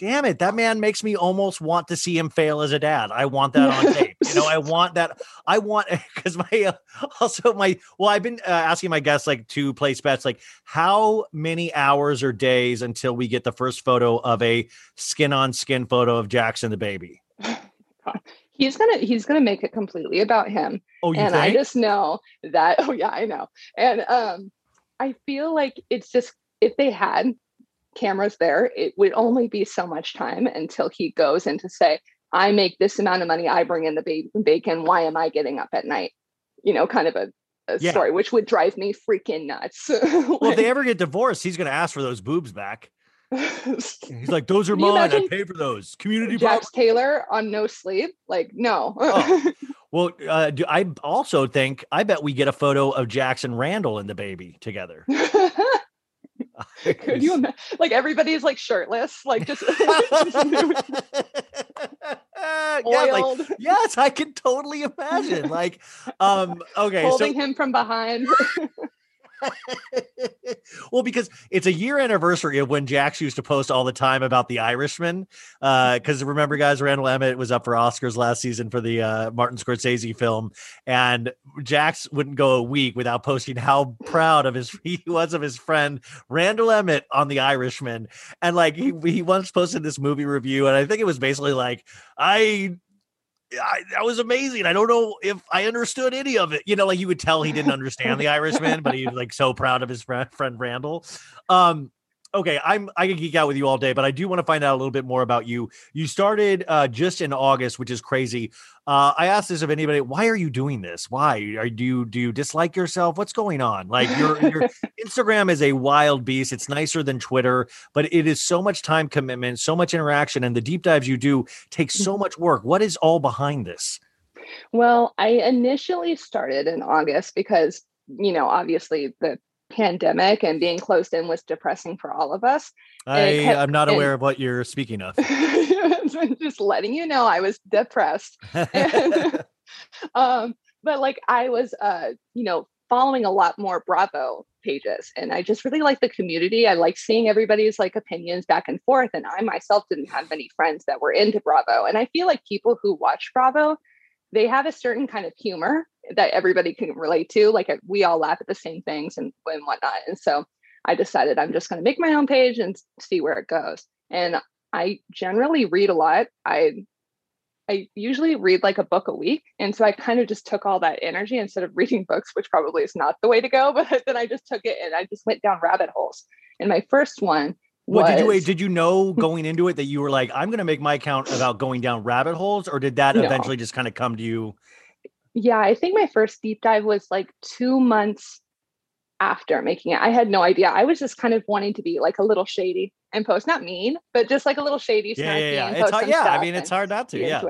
damn it, that man makes me almost want to see him fail as a dad. I want that on tape. You know, I want that. I want, because my, uh, also my, well, I've been uh, asking my guests, like, to place bets, like, how many hours or days until we get the first photo of a skin on skin photo of Jax and the baby? He's going to, he's going to make it completely about him. Oh, you and think? I just know that. Oh yeah, I know. And um, I feel like it's just, if they had cameras there, it would only be so much time until he goes in to say, I make this amount of money, I bring in the ba- bacon, why am I getting up at night, you know, kind of a, a yeah. story, which would drive me freaking nuts. Well, if they ever get divorced, he's going to ask for those boobs back. He's like, those are mine, I pay for those. Community Jax Taylor on No Sleep, like, no. Oh. Well, uh, do I also think, I bet we get a photo of Jax and Randall and the baby together. Could you imagine? Like, everybody's like shirtless, like just, just yeah, oiled. Like, yes, I can totally imagine. Like, um, okay, holding so, him from behind. Well, because it's a year anniversary of when Jax used to post all the time about The Irishman. Uh, because remember, guys, Randall Emmett was up for Oscars last season for the uh, Martin Scorsese film, and Jax wouldn't go a week without posting how proud of his he was of his friend Randall Emmett on The Irishman. And like he, he once posted this movie review, and I think it was basically like, I. I, that was amazing. I don't know if I understood any of it. You know, like, you would tell he didn't understand The Irishman, but he was like so proud of his friend, friend Randall. Um, okay, I'm I can geek out with you all day, but I do want to find out a little bit more about you. You started uh, just in August, which is crazy. Uh, I asked this of anybody: why are you doing this? Why are do you do you dislike yourself? What's going on? Like, your, your Instagram is a wild beast. It's nicer than Twitter, but it is so much time commitment, so much interaction, and the deep dives you do take so much work. What is all behind this? Well, I initially started in August because, you know, obviously the pandemic and being closed in was depressing for all of us. I, kept, I'm not aware and, of what you're speaking of. Just letting you know, I was depressed. And, um, but like I was, uh, you know, following a lot more Bravo pages, and I just really like the community. I like seeing everybody's like opinions back and forth. And I myself didn't have many friends that were into Bravo. And I feel like people who watch Bravo, they have a certain kind of humor that everybody can relate to. Like, we all laugh at the same things and, and whatnot. And so I decided I'm just going to make my own page and see where it goes. And I generally read a lot. I, I usually read like a book a week. And so I kind of just took all that energy instead of reading books, which probably is not the way to go, but then I just took it and I just went down rabbit holes. And my first one was, well, did you did you know going into it that you were like, I'm going to make my account about going down rabbit holes, or did that no. eventually just kind of come to you? Yeah, I think my first deep dive was like two months after making it. I had no idea. I was just kind of wanting to be like a little shady and post, not mean, but just like a little shady. Yeah, yeah, yeah. And it's hard, yeah. I mean, it's hard not to. Yeah.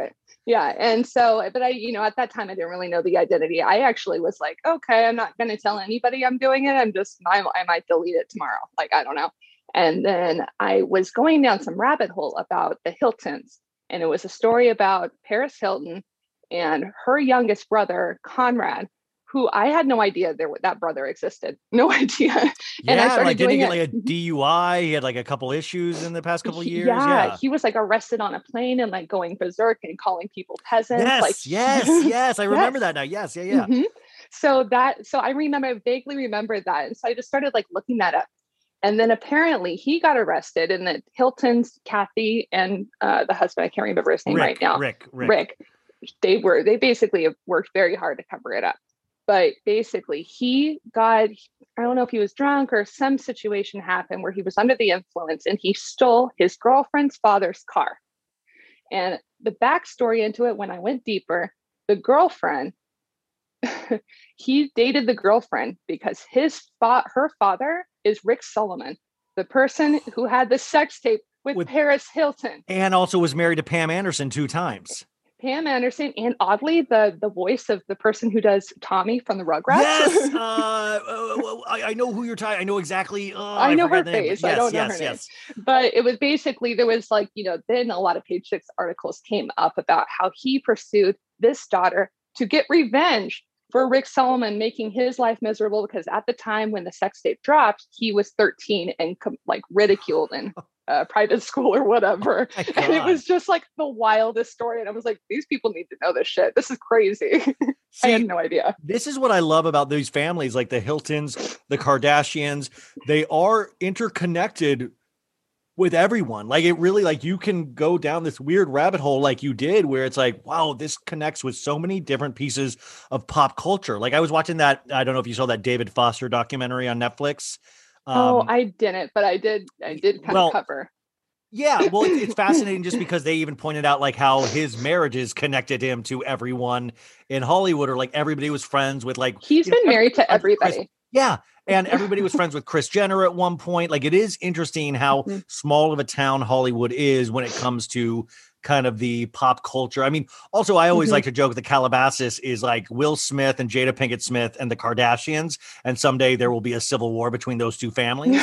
Yeah. And so, but I, you know, at that time, I didn't really know the identity. I actually was like, okay, I'm not going to tell anybody I'm doing it. I'm just, I, I might delete it tomorrow. Like, I don't know. And then I was going down some rabbit hole about the Hiltons. And it was a story about Paris Hilton and her youngest brother, Conrad, who I had no idea there that brother existed. No idea. And yeah, I started like, doing didn't he get like a D U I? He had like a couple issues in the past couple of years. Yeah, yeah, he was like arrested on a plane and like going berserk and calling people peasants. Yes, like, yes, yes. I remember yes. that now. Yes, yeah, yeah. Mm-hmm. So that, so I remember, I vaguely remember that. And so I just started like looking that up. And then apparently he got arrested, and the Hiltons, Kathy and uh, the husband, I can't remember his name Rick, right now. Rick, Rick, Rick. They were, they basically worked very hard to cover it up. But basically he got, I don't know if he was drunk or some situation happened where he was under the influence, and he stole his girlfriend's father's car. And the backstory into it, when I went deeper, the girlfriend, he dated the girlfriend because his fa- her father is Rick Solomon, the person who had the sex tape with, with Paris Hilton. And also was married to Pam Anderson two times. Pam Anderson, and oddly, the the voice of the person who does Tommy from the Rugrats. Yes, uh, uh, I, I know who you're talking. I know exactly. Uh, I, I know her face. Yes, I don't yes, know her yes. name. But it was basically, there was like, you know, then a lot of Page Six articles came up about how he pursued this daughter to get revenge for Rick Solomon making his life miserable, because at the time when the sex tape dropped, he was thirteen and com- like ridiculed and. Uh, private school or whatever. Oh, and it was just like the wildest story. And I was like, these people need to know this shit. This is crazy. See, I had no idea. This is what I love about these families, like the Hiltons, the Kardashians. They are interconnected with everyone. Like, it really, like, you can go down this weird rabbit hole like you did, where it's like, wow, this connects with so many different pieces of pop culture. Like, I was watching that, I don't know if you saw that David Foster documentary on Netflix. Um, oh, I didn't, but I did. I did kind well, of cover. Yeah, well, it's, it's fascinating just because they even pointed out like how his marriages connected him to everyone in Hollywood, or like everybody was friends with like he's been know, married every, to everybody. Chris, yeah, and everybody was friends with Kris Jenner at one point. Like, it is interesting how mm-hmm. small of a town Hollywood is when it comes to kind of the pop culture. I mean, also, I always mm-hmm. like to joke that Calabasas is like Will Smith and Jada Pinkett Smith and the Kardashians. And someday there will be a civil war between those two families.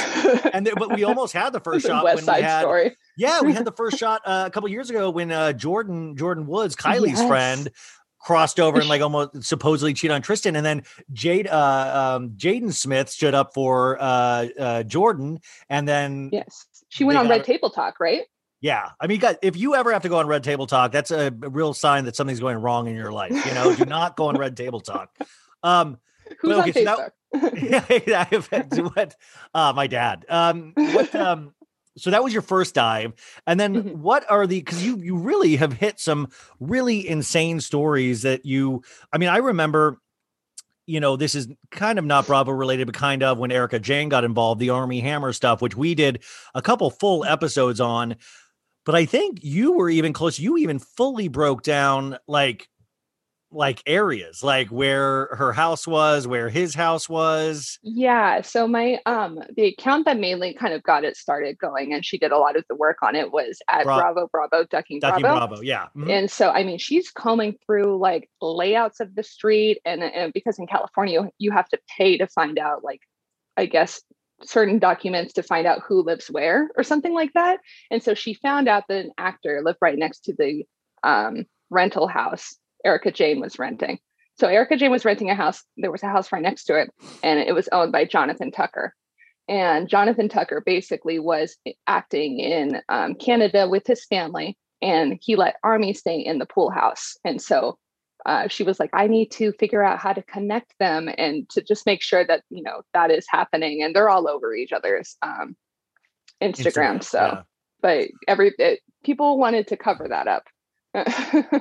and there, But we almost had the first shot. West when Side we had, Story. Yeah, we had the first shot uh, a couple of years ago when uh, Jordyn, Jordyn Woods, Kylie's yes. friend, crossed over and like almost supposedly cheated on Tristan. And then Jade, uh, um, Jaden Smith stood up for uh, uh, Jordyn. And then. Yes, she went on Red her- Table Talk, right? Yeah. I mean, guys, if you ever have to go on Red Table Talk, that's a real sign that something's going wrong in your life. You know, do not go on Red Table Talk. Um, Who's okay, on so Facebook? Now, yeah, what, uh, my dad. Um, what, um, so that was your first dive. And then mm-hmm. what are the, because you, you really have hit some really insane stories that you, I mean, I remember, you know, this is kind of not Bravo related, but kind of when Erica Jane got involved, the Armie Hammer stuff, which we did a couple full episodes on. But I think you were even close. You even fully broke down like, like areas, like where her house was, where his house was. Yeah. So my, um, the account that mainly kind of got it started going, and she did a lot of the work on it, was at Bra- Bravo, Bravo, Ducking, Ducking Bravo. Bravo. Yeah. Mm-hmm. And so, I mean, she's combing through like layouts of the street, and, and because in California, you have to pay to find out, like, I guess, certain documents to find out who lives where or something like that. And so she found out that an actor lived right next to the um, rental house Erica Jane was renting. So Erica Jane was renting a house. There was a house right next to it, and it was owned by Jonathan Tucker. And Jonathan Tucker basically was acting in um, Canada with his family, and he let Armie stay in the pool house. And so Uh, she was like, I need to figure out how to connect them and to just make sure that, you know, that is happening. And they're all over each other's um, Instagram, Instagram. So, yeah. But every it, people wanted to cover that up.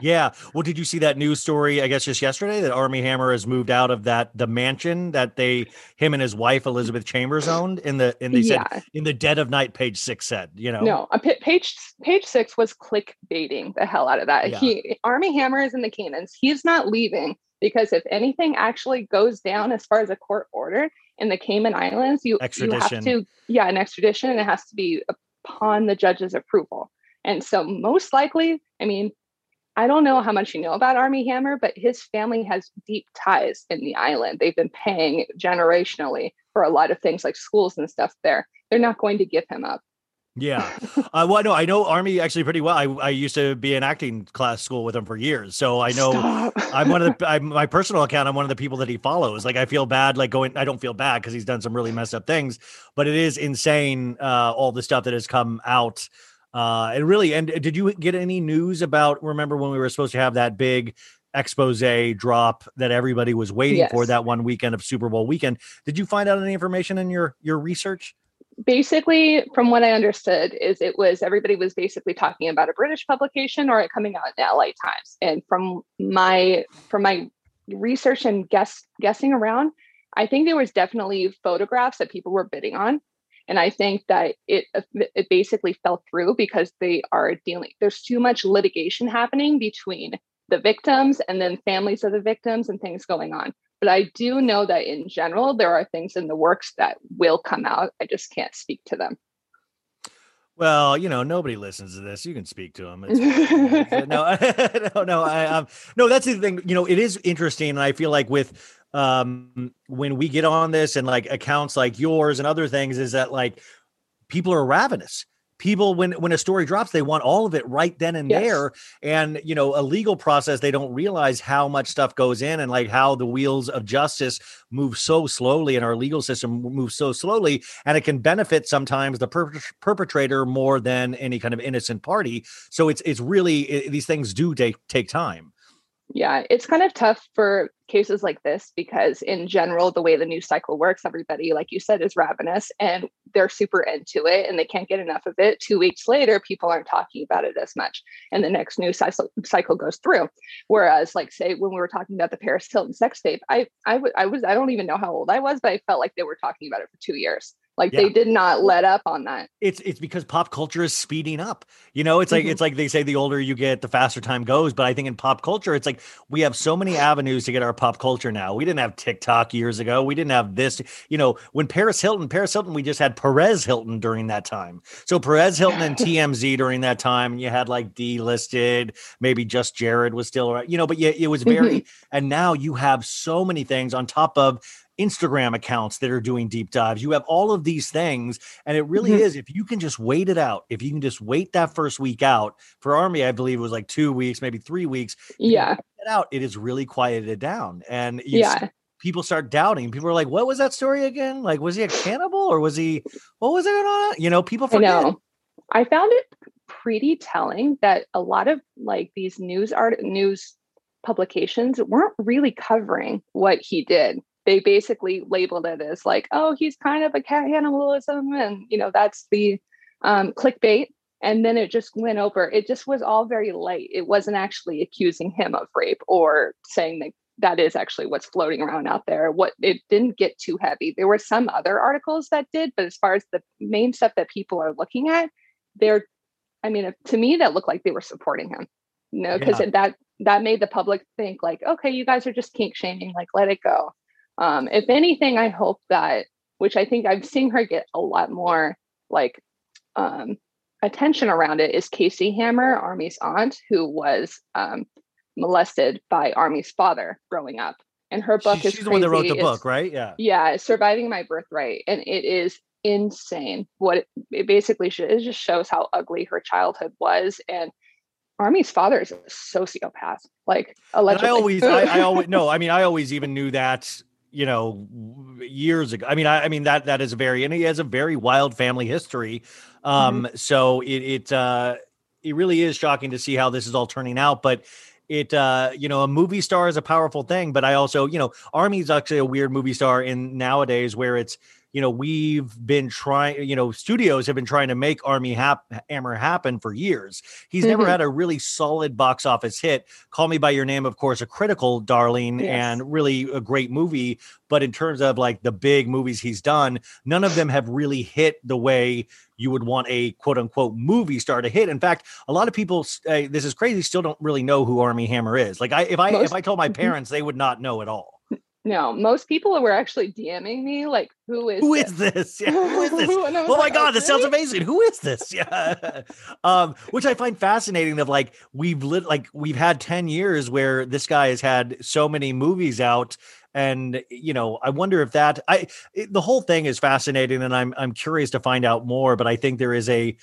Yeah. Well, did you see that news story, I guess, just yesterday, that Armie Hammer has moved out of that, the mansion that they, him and his wife, Elizabeth Chambers, owned in the, and they yeah. said in the dead of night, Page Six said, you know, no, a p- page, page six was clickbaiting the hell out of that. Yeah. He, Armie Hammer is in the Canons. He's not leaving, because if anything actually goes down as far as a court order, in the Cayman Islands, you, extradition. you have to, yeah, an extradition, and it has to be upon the judge's approval. And so most likely, I mean, I don't know how much you know about Armie Hammer, but his family has deep ties in the island. They've been paying generationally for a lot of things like schools and stuff there. They're not going to give him up. Yeah. Uh, well, no, I know Armie actually pretty well. I, I used to be in acting class school with him for years. So I know I'm one of the, I'm, my personal account, I'm one of the people that he follows. Like, I feel bad, like going, I don't feel bad because he's done some really messed up things, but it is insane. Uh, all the stuff that has come out. Uh, and really, and did you get any news about, remember when we were supposed to have that big expose drop that everybody was waiting yes. for that one weekend of Super Bowl weekend? Did you find out any information in your, your research? Basically, from what I understood, is it was everybody was basically talking about a British publication or it coming out in the L A Times. And from my from my research and guess guessing around, I think there was definitely photographs that people were bidding on, and I think that it it basically fell through because they are dealing. There's too much litigation happening between the victims and then families of the victims and things going on. But I do know that in general, there are things in the works that will come out. I just can't speak to them. Well, you know, nobody listens to this. You can speak to them. It's, no, no, no, I, um, no, that's the thing. You know, it is interesting. And I feel like with um, when we get on this and like accounts like yours and other things is that like people are ravenous. People, when, when a story drops, they want all of it right then and yes. there. And, you know, a legal process, they don't realize how much stuff goes in and like how the wheels of justice move so slowly and our legal system moves so slowly. And it can benefit sometimes the per- perpetrator more than any kind of innocent party. So it's it's really, it, these things do take take time. Yeah, it's kind of tough for cases like this because in general, the way the news cycle works, everybody, like you said, is ravenous and they're super into it and they can't get enough of it. Two weeks later, people aren't talking about it as much and the next news cycle goes through. Whereas like, say, when we were talking about the Paris Hilton sex tape, I, I, w- I was I don't even know how old I was, but I felt like they were talking about it for two years. Like yeah. they did not let up on that. It's it's because pop culture is speeding up. You know, it's like mm-hmm. it's like they say the older you get, the faster time goes. But I think in pop culture, it's like we have so many avenues to get our pop culture now. We didn't have TikTok years ago. We didn't have this. You know, when Paris Hilton, Paris Hilton, we just had Perez Hilton during that time. So Perez Hilton and T M Z during that time, you had like delisted. Maybe Just Jared was still around. You know, but yeah, it was very. Mm-hmm. And now you have so many things on top of Instagram accounts that are doing deep dives. You have all of these things. And it really mm-hmm. is, if you can just wait it out, if you can just wait that first week out for Armie, I believe it was like two weeks, maybe three weeks. Yeah. It out, it is really quieted down. And you yeah. start, people start doubting. People are like, what was that story again? Like, was he a cannibal or was he, what was it on? You know, people forget. I know. I found it pretty telling that a lot of like these news art news publications weren't really covering what he did. They basically labeled it as like, oh, he's kind of a cannibalism. And, you know, that's the um, clickbait. And then it just went over. It just was all very light. It wasn't actually accusing him of rape or saying that that is actually what's floating around out there. What it didn't get too heavy. There were some other articles that did. But as far as the main stuff that people are looking at, they're I mean, to me, that looked like they were supporting him. You know, because yeah. that that made the public think like, OK, you guys are just kink shaming, like, let it go. Um, if anything, I hope that, which I think I've seen her get a lot more like um, attention around it, is Casey Hammer, Armie's aunt, who was um, molested by Armie's father growing up. And her book she, is she's crazy. The one that wrote the it's, book, right? Yeah. Yeah. Surviving My Birthright. And it is insane. What it, it basically should, it just shows how ugly her childhood was. And Armie's father is a sociopath, like allegedly. And I always, I, I always, no, I mean, I always even knew that. You know, years ago. I mean, I, I mean that that is a very, and he has a very wild family history. Um, mm-hmm. So it it uh, it really is shocking to see how this is all turning out. But it uh, you know, a movie star is a powerful thing. But I also, you know, Armie's actually a weird movie star in nowadays where it's, you know, we've been trying, you know, studios have been trying to make Armie Hap- Hammer happen for years. He's mm-hmm. never had a really solid box office hit. Call Me By Your Name, of course, a critical darling yes. and really a great movie. But in terms of like the big movies he's done, none of them have really hit the way you would want a quote unquote movie star to hit. In fact, a lot of people, uh, this is crazy, still don't really know who Armie Hammer is. Like I, if I, Most- if I told my parents, they would not know at all. No, most people were actually DMing me like, who is who this? is this? Yeah, who is this? Oh like, my God, oh, this really? sounds amazing. Who is this? Yeah, um, which I find fascinating. Of like we've lit like we've had ten years where this guy has had so many movies out, and you know, I wonder if that I it, the whole thing is fascinating, and I'm I'm curious to find out more. But I think there is a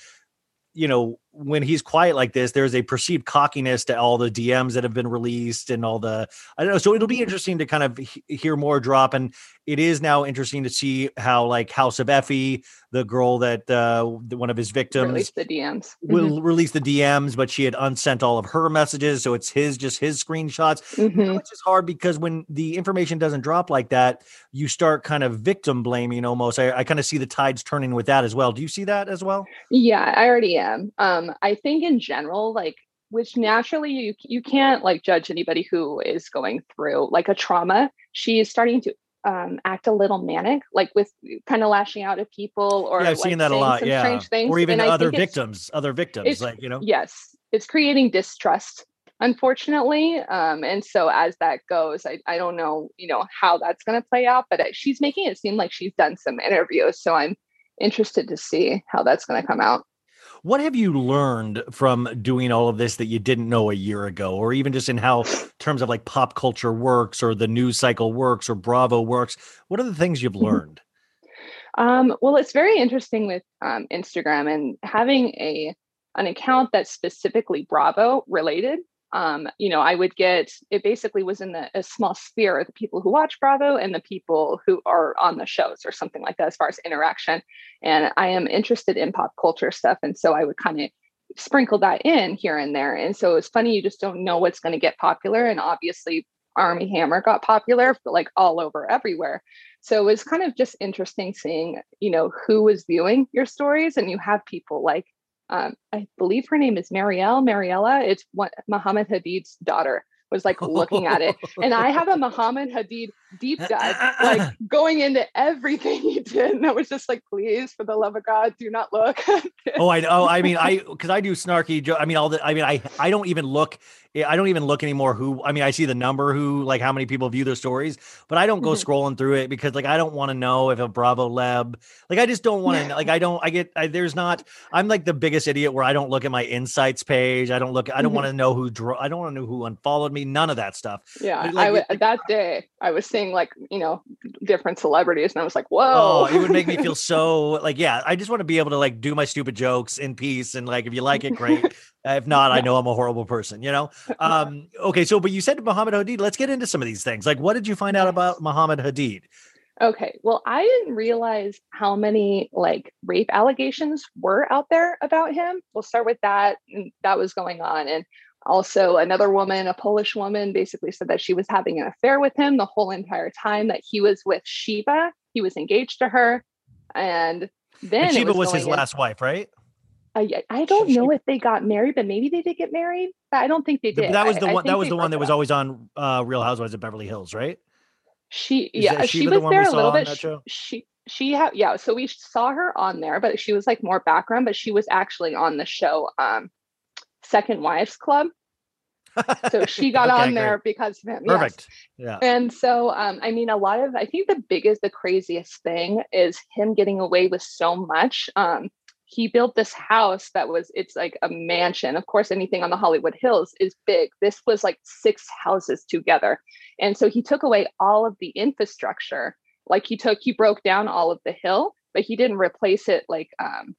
you know, when he's quiet like this, there's a perceived cockiness to all the D Ms that have been released and all the, I don't know. So it'll be interesting to kind of he- hear more drop. And it is now interesting to see how like House of Effie, the girl that uh, one of his victims released the D Ms mm-hmm. will release the D Ms, but she had unsent all of her messages. So it's his, just his screenshots, mm-hmm. you know, which is hard because when the information doesn't drop like that, you start kind of victim blaming almost. I, I kind of see the tides turning with that as well. Do you see that as well? Yeah, I already am. Um, I think in general, like, which naturally you you can't like judge anybody who is going through like a trauma. She is starting to um, act a little manic, like with kind of lashing out at people or yeah, I've like, seen that a lot. Yeah, strange things. Or even and other victims, other victims, like, you know, yes, it's creating distrust, unfortunately. Um, and so as that goes, I, I don't know, you know, how that's going to play out, but she's making it seem like she's done some interviews. So I'm interested to see how that's going to come out. What have you learned from doing all of this that you didn't know a year ago, or even just in how terms of like pop culture works or the news cycle works or Bravo works? What are the things you've learned? Um, well, it's very interesting with um, Instagram and having a an account that's specifically Bravo related. Um, you know, I would get, it basically was in the, a small sphere of the people who watch Bravo and the people who are on the shows or something like that, as far as interaction. And I am interested in pop culture stuff. And so I would kind of sprinkle that in here and there. And so it's funny, you just don't know what's going to get popular. And obviously Armie Hammer got popular, but like all over everywhere. So it was kind of just interesting seeing, you know, who was viewing your stories. And you have people like, Um, I believe her name is Marielle, Mariella. It's what Mohammed Hadid's daughter was like looking at it. And I have a Mohammed Hadid deep dive, like going into everything he did. And I was just like, please, for the love of God, do not look. oh, I know. Oh, I mean, I, cause I do snarky jo- I mean, all the, I mean, I, I don't even look, I don't even look anymore who, I mean, I see the number who, like how many people view their stories, but I don't go mm-hmm. scrolling through it because like, I don't want to know if a Bravo lab, like, I just don't want to, like, I don't, I get, I, there's not, I'm like the biggest idiot where I don't look at my insights page. I don't look, I don't mm-hmm. want to know who drew, I don't want to know who unfollowed me. None of that stuff. Yeah. Like, I w- like, that day I was seeing like, you know, different celebrities and I was like, whoa, oh, it would make me feel so like, yeah, I just want to be able to like do my stupid jokes in peace. And like, if you like it, great. If not, I know I'm a horrible person, you know? Um, okay. So, but you said Mohammed Hadid, let's get into some of these things. Like, what did you find out about Mohammed Hadid? Okay. Well, I didn't realize how many like rape allegations were out there about him. We'll start with that. That was going on. And also another woman, a Polish woman, basically said that she was having an affair with him the whole entire time that he was with Sheba. He was engaged to her. And then and Sheba was, was his in- last wife, right? I don't know if they got married, but maybe they did get married. But I don't think they did. That was the I, one. I that was the one that was always on uh, Real Housewives of Beverly Hills, right? She, Is yeah, she was the there a little bit. She, she, she, ha- yeah. So we saw her on there, but she was like more background. But she was actually on the show um, Second Wives Club. So she got okay, on there great. because of him. Perfect. Yes. Yeah. And so, um, I mean, a lot of I think the biggest, the craziest thing is him getting away with so much. Um, He built this house that was, it's like a mansion. Of course, anything on the Hollywood Hills is big. This was like six houses together. And so he took away all of the infrastructure. Like he took, he broke down all of the hill, but he didn't replace it like um,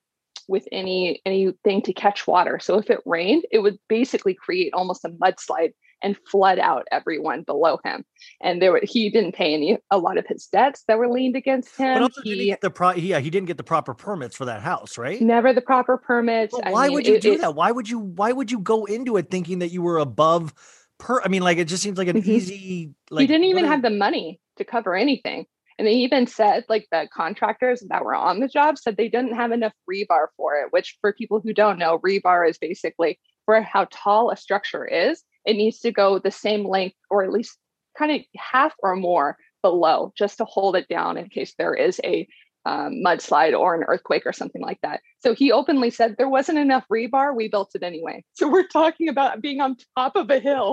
with any anything to catch water. So if it rained, it would basically create almost a mudslide and flood out everyone below him. And there were, he didn't pay any, a lot of his debts that were leaned against him. But also he, didn't get the pro- yeah, he didn't get the proper permits for that house, right? Never the proper permits. Well, why I mean, would you it, do it, that? Why would you, why would you go into it thinking that you were above per, I mean, like, it just seems like an mm-hmm. easy, like. He didn't even have the money to cover anything. And they even said like the contractors that were on the job said they didn't have enough rebar for it, which for people who don't know, rebar is basically for how tall a structure is. It needs to go the same length or at least kind of half or more below just to hold it down in case there is a um, mudslide or an earthquake or something like that. So he openly said there wasn't enough rebar. We built it anyway. So we're talking about being on top of a hill.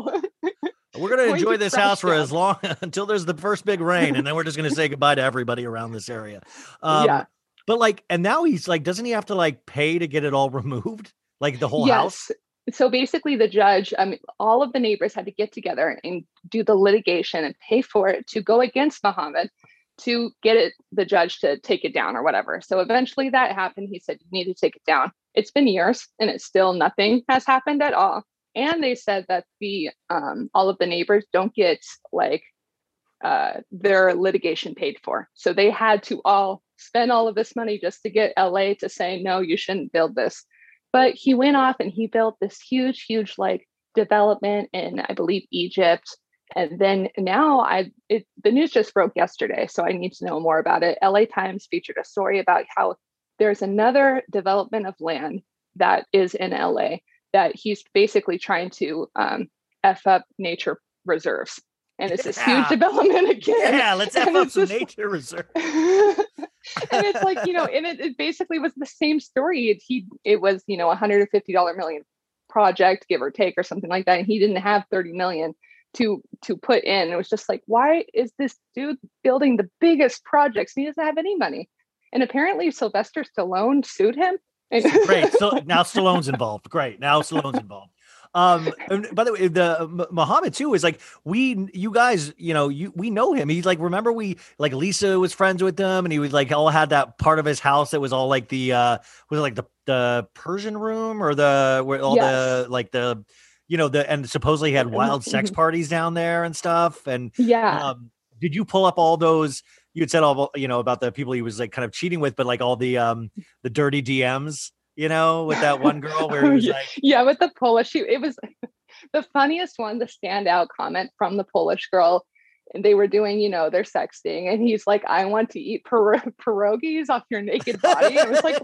We're going to enjoy this house for as long until there's the first big rain. And then we're just going to say goodbye to everybody around this area. Um, yeah. But like, and now he's like, doesn't he have to like pay to get it all removed? Like the whole yes. house? So basically the judge, I mean, all of the neighbors had to get together and do the litigation and pay for it to go against Mohammed to get it, the judge to take it down or whatever. So eventually that happened. He said, you need to take it down. It's been years and it's still nothing has happened at all. And they said that the um, all of the neighbors don't get like uh, their litigation paid for. So they had to all spend all of this money just to get L A to say, no, you shouldn't build this. But he went off and he built this huge, huge like development in, I believe, Egypt. And then now I it, the news just broke yesterday. So I need to know more about it. L A Times featured a story about how there's another development of land that is in L A that he's basically trying to um, F up nature reserves. And it's this yeah. huge development again. Yeah, let's F and up some just... nature reserves. And it's like, you know, and it, it basically was the same story. It, he, it was, you know, one hundred fifty million dollar project, give or take, or something like that. And he didn't have thirty million dollars to to put in. It was just like, why is this dude building the biggest projects? And he doesn't have any money. And apparently Sylvester Stallone sued him. Great. So now Stallone's involved. Great. Now Stallone's involved. Um, and by the way, the uh, Mohammed too is like, we, you guys, you know, you, we know him. He's like, remember we like Lisa was friends with them and he was like, all had that part of his house that was all like the, uh, was it like the, the Persian room or the, where all yes. the, like the, you know, the, and supposedly he had wild mm-hmm. sex parties down there and stuff. And yeah, um, did you pull up all those? You had said all, you know, about the people he was like kind of cheating with, but like all the, um, the dirty D Ms, you know, with that one girl where he was like, yeah, with the Polish, she, it was the funniest one, the standout comment from the Polish girl. And they were doing, you know, their sexting. And he's like, I want to eat pierog- pierogies off your naked body. I was like,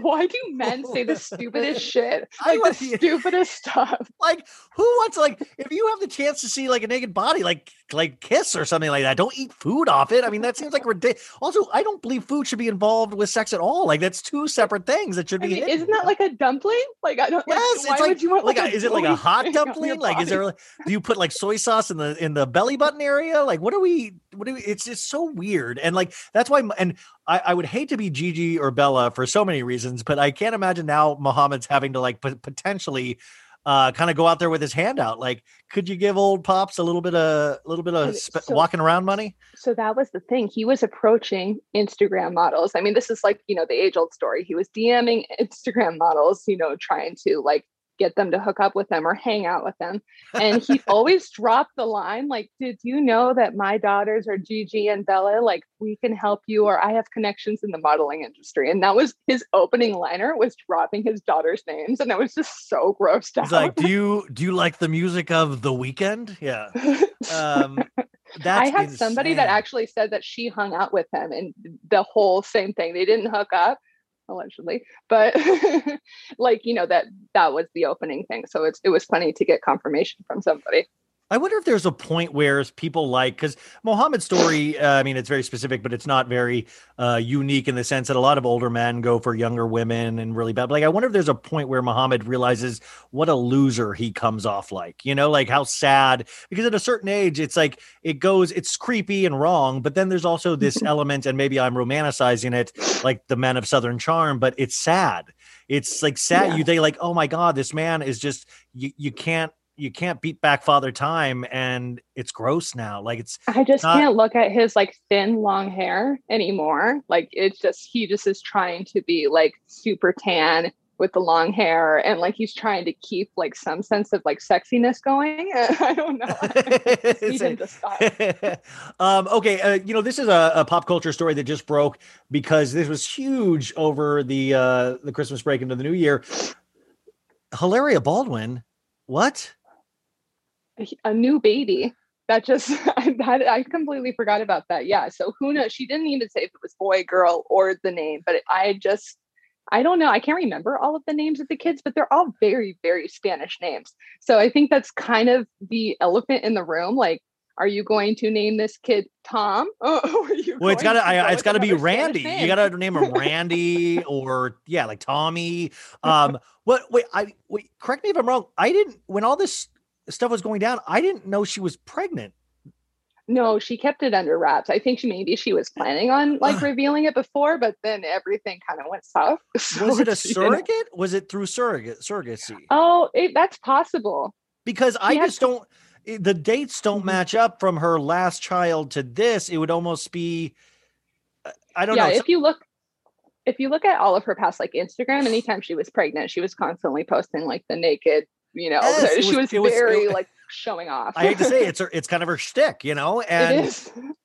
why do men say the stupidest shit? Like the to, stupidest stuff. Like who wants, like, if you have the chance to see like a naked body, like, like kiss or something like that, don't eat food off it. I mean, that seems like ridiculous. Also, I don't believe food should be involved with sex at all. Like that's two separate things that should be. I mean, isn't that like a dumpling? Like, I don't, yes, like, why it's like, would you want like, like a, is it like a hot dumpling? Like, is there, do you put like soy sauce in the, in the belly button area? Like, what are we, what do we, it's just so weird. And like, that's why, and I, I would hate to be Gigi or Bella for so many reasons, but I can't imagine now Mohammed's having to like p- potentially uh, kind of go out there with his hand out. Like, could you give old Pops a little bit of, a little bit of sp- so, walking around money? So that was the thing. He was approaching Instagram models. I mean, this is like, you know, the age old story. He was DMing Instagram models, you know, trying to like get them to hook up with them or hang out with them. And he always dropped the line. Like, did you know that my daughters are Gigi and Bella? Like, we can help you. Or I have connections in the modeling industry. And that was his opening liner, was dropping his daughters' names. And I was just so grossed out. It's like, do you, do you like the music of The Weeknd? Yeah. Um, that's I had insane. Somebody that actually said that she hung out with him and the whole same thing. They didn't hook up, allegedly, but like, you know, that that was the opening thing. So it's, it was funny to get confirmation from somebody. I wonder if there's a point where people like, because Mohammed's story, uh, I mean, it's very specific, but it's not very uh, unique in the sense that a lot of older men go for younger women and really bad. But like, I wonder if there's a point where Mohammed realizes what a loser he comes off like, you know, like how sad, because at a certain age, it's like, it goes, it's creepy and wrong. But then there's also this element, and maybe I'm romanticizing it like the men of Southern Charm, but it's sad. It's like sad. Yeah. You, they like, oh my God, this man is just, you, you can't, you can't beat back Father Time, and it's gross now. Like it's, I just not- can't look at his like thin, long hair anymore. Like it's just, he just is trying to be like super tan with the long hair. And like, he's trying to keep like some sense of like sexiness going. I don't know. I need him to stop. um, okay. Uh, you know, this is a, a pop culture story that just broke because this was huge over the, uh, the Christmas break into the new year. Hilaria Baldwin. What? A new baby that just that I completely forgot about that. Yeah, so who knows? She didn't even say if it was boy, girl, or the name, but I just I don't know. I can't remember all of the names of the kids, but they're all very, very Spanish names. So I think that's kind of the elephant in the room. Like, are you going to name this kid Tom? Oh, are you well, it's got to. Go it's got to be Randy. You got to name him Randy, or yeah, like Tommy. Um, what? Wait, I wait. Correct me if I'm wrong. I didn't when all this. stuff was going down, I didn't know she was pregnant. No, she kept it under wraps. I think she, maybe she was planning on like revealing it before, but then everything kind of went south. So was it a surrogate? Didn't. Was it through surrogate surrogacy? Oh, it, that's possible. Because she I just to- don't, the dates don't mm-hmm. match up from her last child to this. It would almost be, I don't yeah, know. If you look, if you look at all of her past, like Instagram, anytime she was pregnant, she was constantly posting like the naked, you know, yes, was, she was very was, like showing off. I hate to say it, it's her, it's kind of her shtick, you know, and,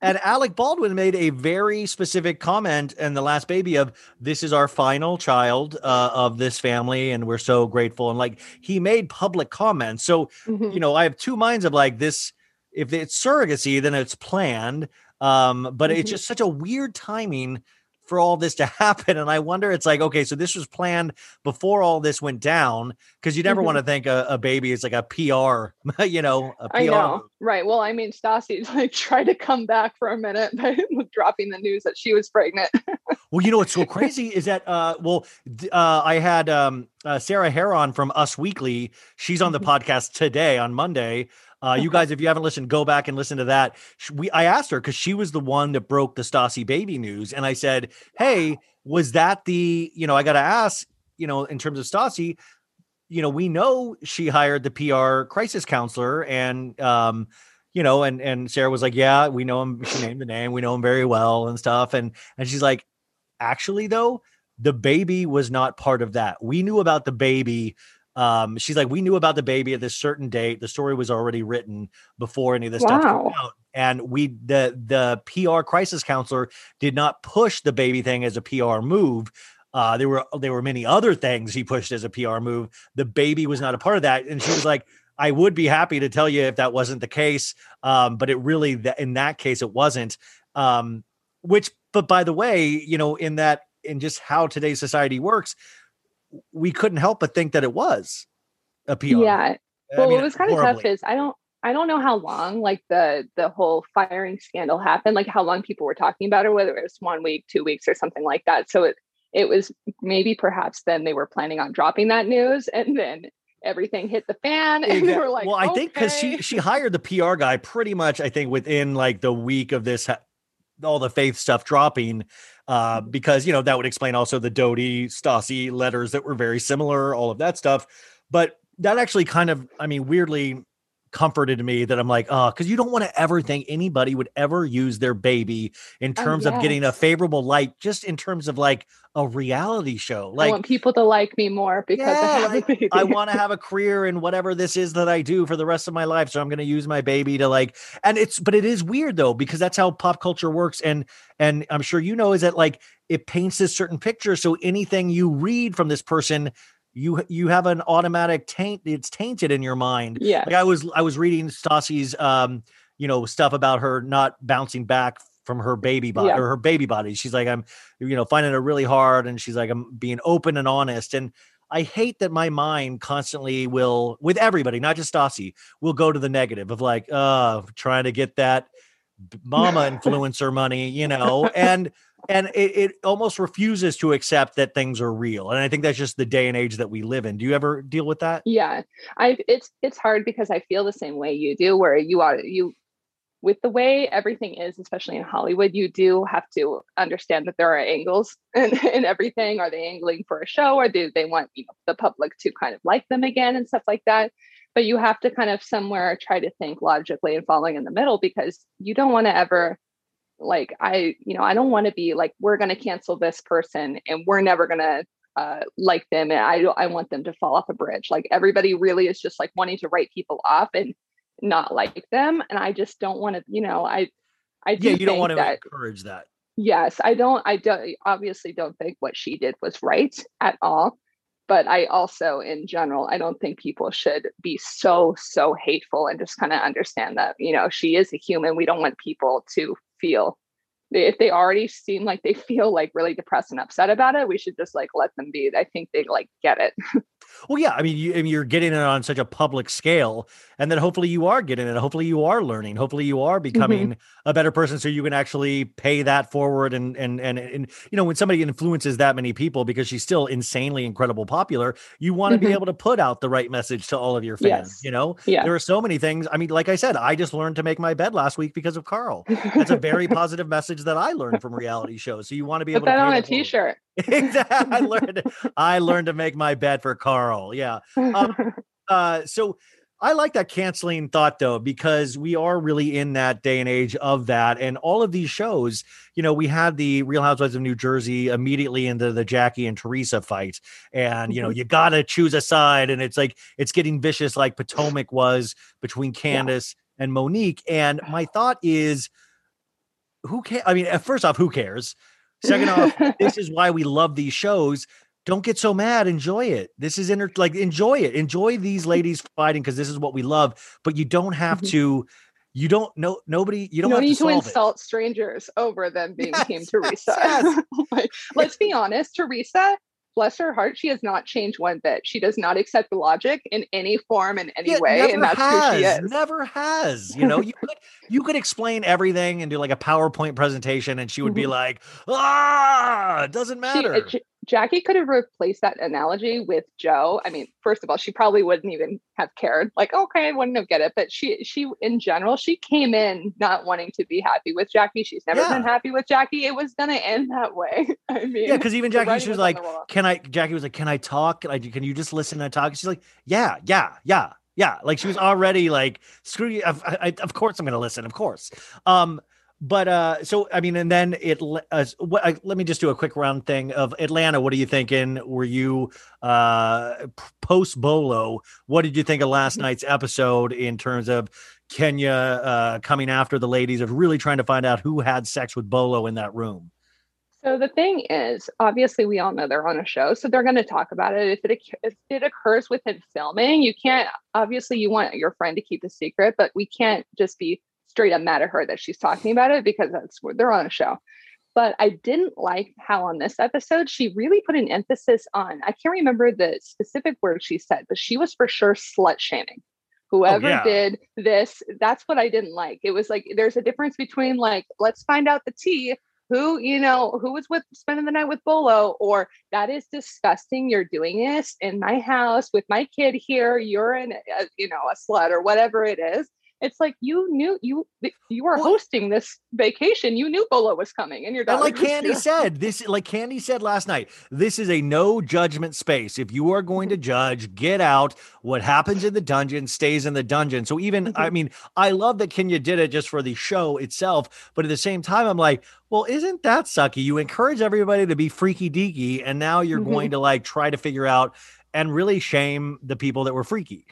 and Alec Baldwin made a very specific comment in the last baby of, this is our final child uh, of this family. And we're so grateful. And like, he made public comments. So, mm-hmm. you know, I have two minds of like this, if it's surrogacy, then it's planned. Um, but mm-hmm. it's just such a weird timing for all this to happen. And I wonder, it's like, okay, so this was planned before all this went down, because you never mm-hmm. want to think a, a baby is like a P R, you know, a P R. I know. Right. Well, I mean, Stassi like tried to come back for a minute by dropping the news that she was pregnant. Well, you know, what's so crazy is that, uh, well, uh, I had um, uh, Sarah Heron from Us Weekly. She's on the podcast today on Monday. Uh, you guys, if you haven't listened, go back and listen to that. We, I asked her because she was the one that broke the Stassi baby news. And I said, hey, was that the, you know, I got to ask, you know, in terms of Stassi, you know, we know she hired the P R crisis counselor and, um, you know, and, and Sarah was like, yeah, we know him. She named the name. We know him very well and stuff. And, and she's like, actually, though, the baby was not part of that. We knew about the baby. Um, she's like, we knew about the baby at this certain date. The story was already written before any of this wow. stuff came out. And we, the, the P R crisis counselor did not push the baby thing as a P R move. Uh, there were, there were many other things he pushed as a P R move. The baby was not a part of that. And she was like, I would be happy to tell you if that wasn't the case. Um, but it really, th- in that case, it wasn't, um, which, but by the way, you know, in that, in just how today's society works, we couldn't help but think that it was a P R. Yeah. Well, I mean, what was kind horribly. of tough is I don't, I don't know how long like the, the whole firing scandal happened, like how long people were talking about it, whether it was one week, two weeks or something like that. So it, it was maybe perhaps then they were planning on dropping that news and then everything hit the fan. And exactly. they were like, well, I okay. think cause she, she hired the P R guy pretty much, I think within like the week of this, all the faith stuff dropping, uh, because, you know, that would explain also the Doty Stassi letters that were very similar, all of that stuff. But that actually kind of, I mean, weirdly comforted me that I'm like, oh, because you don't want to ever think anybody would ever use their baby in terms oh, yes. of getting a favorable light, just in terms of like a reality show. Like, I want people to like me more because yeah, I have a baby. I, I want to have a career in whatever this is that I do for the rest of my life. So I'm going to use my baby to like, and it's, but it is weird though, because that's how pop culture works. And, and I'm sure, you know, is that like, it paints this certain picture. So anything you read from this person, You you have an automatic taint. It's tainted in your mind. Yeah. Like I was I was reading Stassi's um you know stuff about her not bouncing back from her baby body yeah. or her baby body. She's like, I'm you know finding it really hard, and she's like, I'm being open and honest. And I hate that my mind constantly will, with everybody, not just Stassi, will go to the negative of like uh trying to get that mama influencer money, you know, and. And it, it almost refuses to accept that things are real. And I think that's just the day and age that we live in. Do you ever deal with that? Yeah, I it's it's hard because I feel the same way you do, where you are you with the way everything is, especially in Hollywood, you do have to understand that there are angles in, in everything. Are they angling for a show, or do they want you know, the public to kind of like them again and stuff like that? But you have to kind of somewhere try to think logically and falling in the middle, because you don't want to ever. Like I, you know, I don't want to be like, we're going to cancel this person and we're never going to uh, like them. And I I want them to fall off a bridge. Like everybody really is just like wanting to write people off and not like them. And I just don't want to, you know, I, I do. Yeah, you don't want to encourage that. Yes. I don't, I don't obviously don't think what she did was right at all. But I also, in general, I don't think people should be so, so hateful and just kind of understand that, you know, she is a human. We don't want people to feel, if they already seem like they feel like really depressed and upset about it, we should just like let them be. I think they like get it. Well, yeah, I mean, you, I mean, you're getting it on such a public scale, and then hopefully you are getting it. Hopefully you are learning. Hopefully you are becoming mm-hmm. a better person, so you can actually pay that forward. And, and and and you know, when somebody influences that many people, because she's still insanely incredible popular, you want to mm-hmm. be able to put out the right message to all of your fans. Yes. You know, yeah. There are so many things. I mean, like I said, I just learned to make my bed last week because of Carl. That's a very positive message that I learned from reality shows. So you want to be put able that to put that on a T-shirt. I learned. I learned to make my bed for Carl. Yeah. Um, uh, so I like that canceling thought, though, because we are really in that day and age of that. And all of these shows, you know, we had the Real Housewives of New Jersey immediately into the Jackie and Teresa fight. And, you know, you got to choose a side. And it's like it's getting vicious, like Potomac was between Candice yeah. and Monique. And my thought is, who cares? I mean, first off, who cares? Second off, this is why we love these shows. Don't get so mad. Enjoy it. This is inter- like, enjoy it. Enjoy these ladies fighting, because this is what we love. But you don't have to, you don't know, nobody, you don't no have to, to insult it. Strangers over them being yes, Team Teresa. Yes, yes. Like, let's be honest, Teresa, bless her heart, she has not changed one bit. She does not accept logic in any form, in any yeah, way. And that's has, who she is. Never has. You know, you could you could explain everything and do like a PowerPoint presentation, and she would mm-hmm. be like, ah, it doesn't matter. She, uh, Jackie could have replaced that analogy with Joe. I mean, first of all, she probably wouldn't even have cared. Like, okay, I wouldn't have get it. But she, she in general, she came in not wanting to be happy with Jackie. She's never yeah. been happy with Jackie. It was going to end that way. I mean, yeah, because even Jackie, she was like, can I, Jackie was like, can I talk? Can, I, can you just listen and talk? She's like, yeah, yeah, yeah, yeah. Like she was already like, screw you. I, I, of course I'm going to listen. Of course. Um, But uh, so, I mean, and then it uh, what, I, let me just do a quick round thing of Atlanta. What are you thinking? Were you uh, post Bolo? What did you think of last night's episode in terms of Kenya uh, coming after the ladies, of really trying to find out who had sex with Bolo in that room? So the thing is, obviously, we all know they're on a show, so they're going to talk about it. If it if it occurs within filming, you can't, obviously you want your friend to keep the secret, but we can't just be straight up mad at her that she's talking about it, because that's where they're on a show. But I didn't like how on this episode, she really put an emphasis on, I can't remember the specific word she said, but she was for sure slut shaming. Whoever oh, yeah. did this, that's what I didn't like. It was like, there's a difference between like, let's find out the tea, who, you know, who was with spending the night with Bolo, or that is disgusting. You're doing this in my house with my kid here. You're in, a, you know, a slut or whatever it is. It's like, you knew you you were hosting this vacation. You knew Bolo was coming, and your daughter. And like Candy said, this like Candy said last night, this is a no judgment space. If you are going to judge, get out. What happens in the dungeon stays in the dungeon. So even mm-hmm. I mean, I love that Kenya did it just for the show itself, but at the same time, I'm like, well, isn't that sucky? You encourage everybody to be freaky deaky, and now you're mm-hmm. going to like try to figure out and really shame the people that were freaky.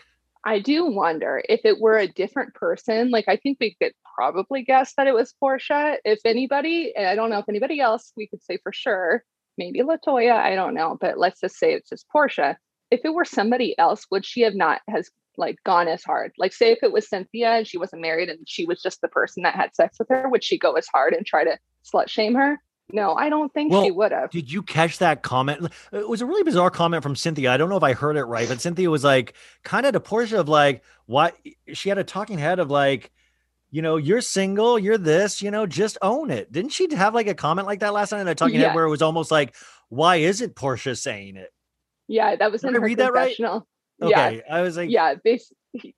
I do wonder if it were a different person. Like, I think we could probably guess that it was Portia, if anybody. And I don't know if anybody else we could say for sure. Maybe LaToya, I don't know. But let's just say it's just Portia. If it were somebody else, would she have not has like gone as hard? Like, say if it was Cynthia and she wasn't married and she was just the person that had sex with her, would she go as hard and try to slut shame her? No, I don't think well, she would have. Did you catch that comment? It was a really bizarre comment from Cynthia. I don't know if I heard it right, but Cynthia was like kind of to Portia of like, why she had a talking head of like, you know, you're single, you're this, you know, just own it. Didn't she have like a comment like that last night in a talking yeah. head where it was almost like, why isn't Portia saying it? Yeah, that was did in I her read confessional. That right? Okay, yeah. I was like, yeah, this.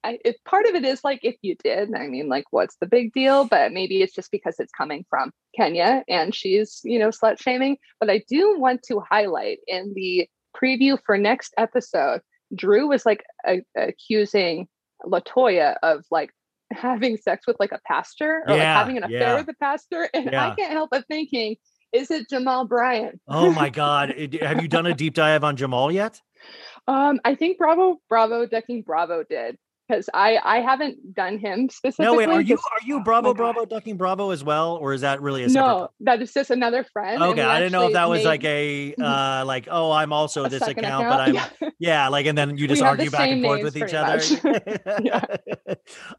I, if part of it is like, if you did, I mean, like, what's the big deal? But maybe it's just because it's coming from Kenya and she's, you know, slut shaming. But I do want to highlight in the preview for next episode, Drew was like a- accusing LaToya of like having sex with like a pastor or yeah, like having an affair yeah. with a pastor. And yeah. I can't help but thinking, is it Jamal Bryant? Oh my God. Have you done a deep dive on Jamal yet? Um, I think Bravo Bravo Ducking Bravo did. Because I, I haven't done him specifically. No, wait, are you are you Bravo, oh Bravo, God. Ducking Bravo as well? Or is that really a separate? No, that is just another friend. Okay, I didn't know if that was like a, uh, like, oh, I'm also this account, account, but I'm, yeah. yeah, like, and then you just argue back and forth with each other.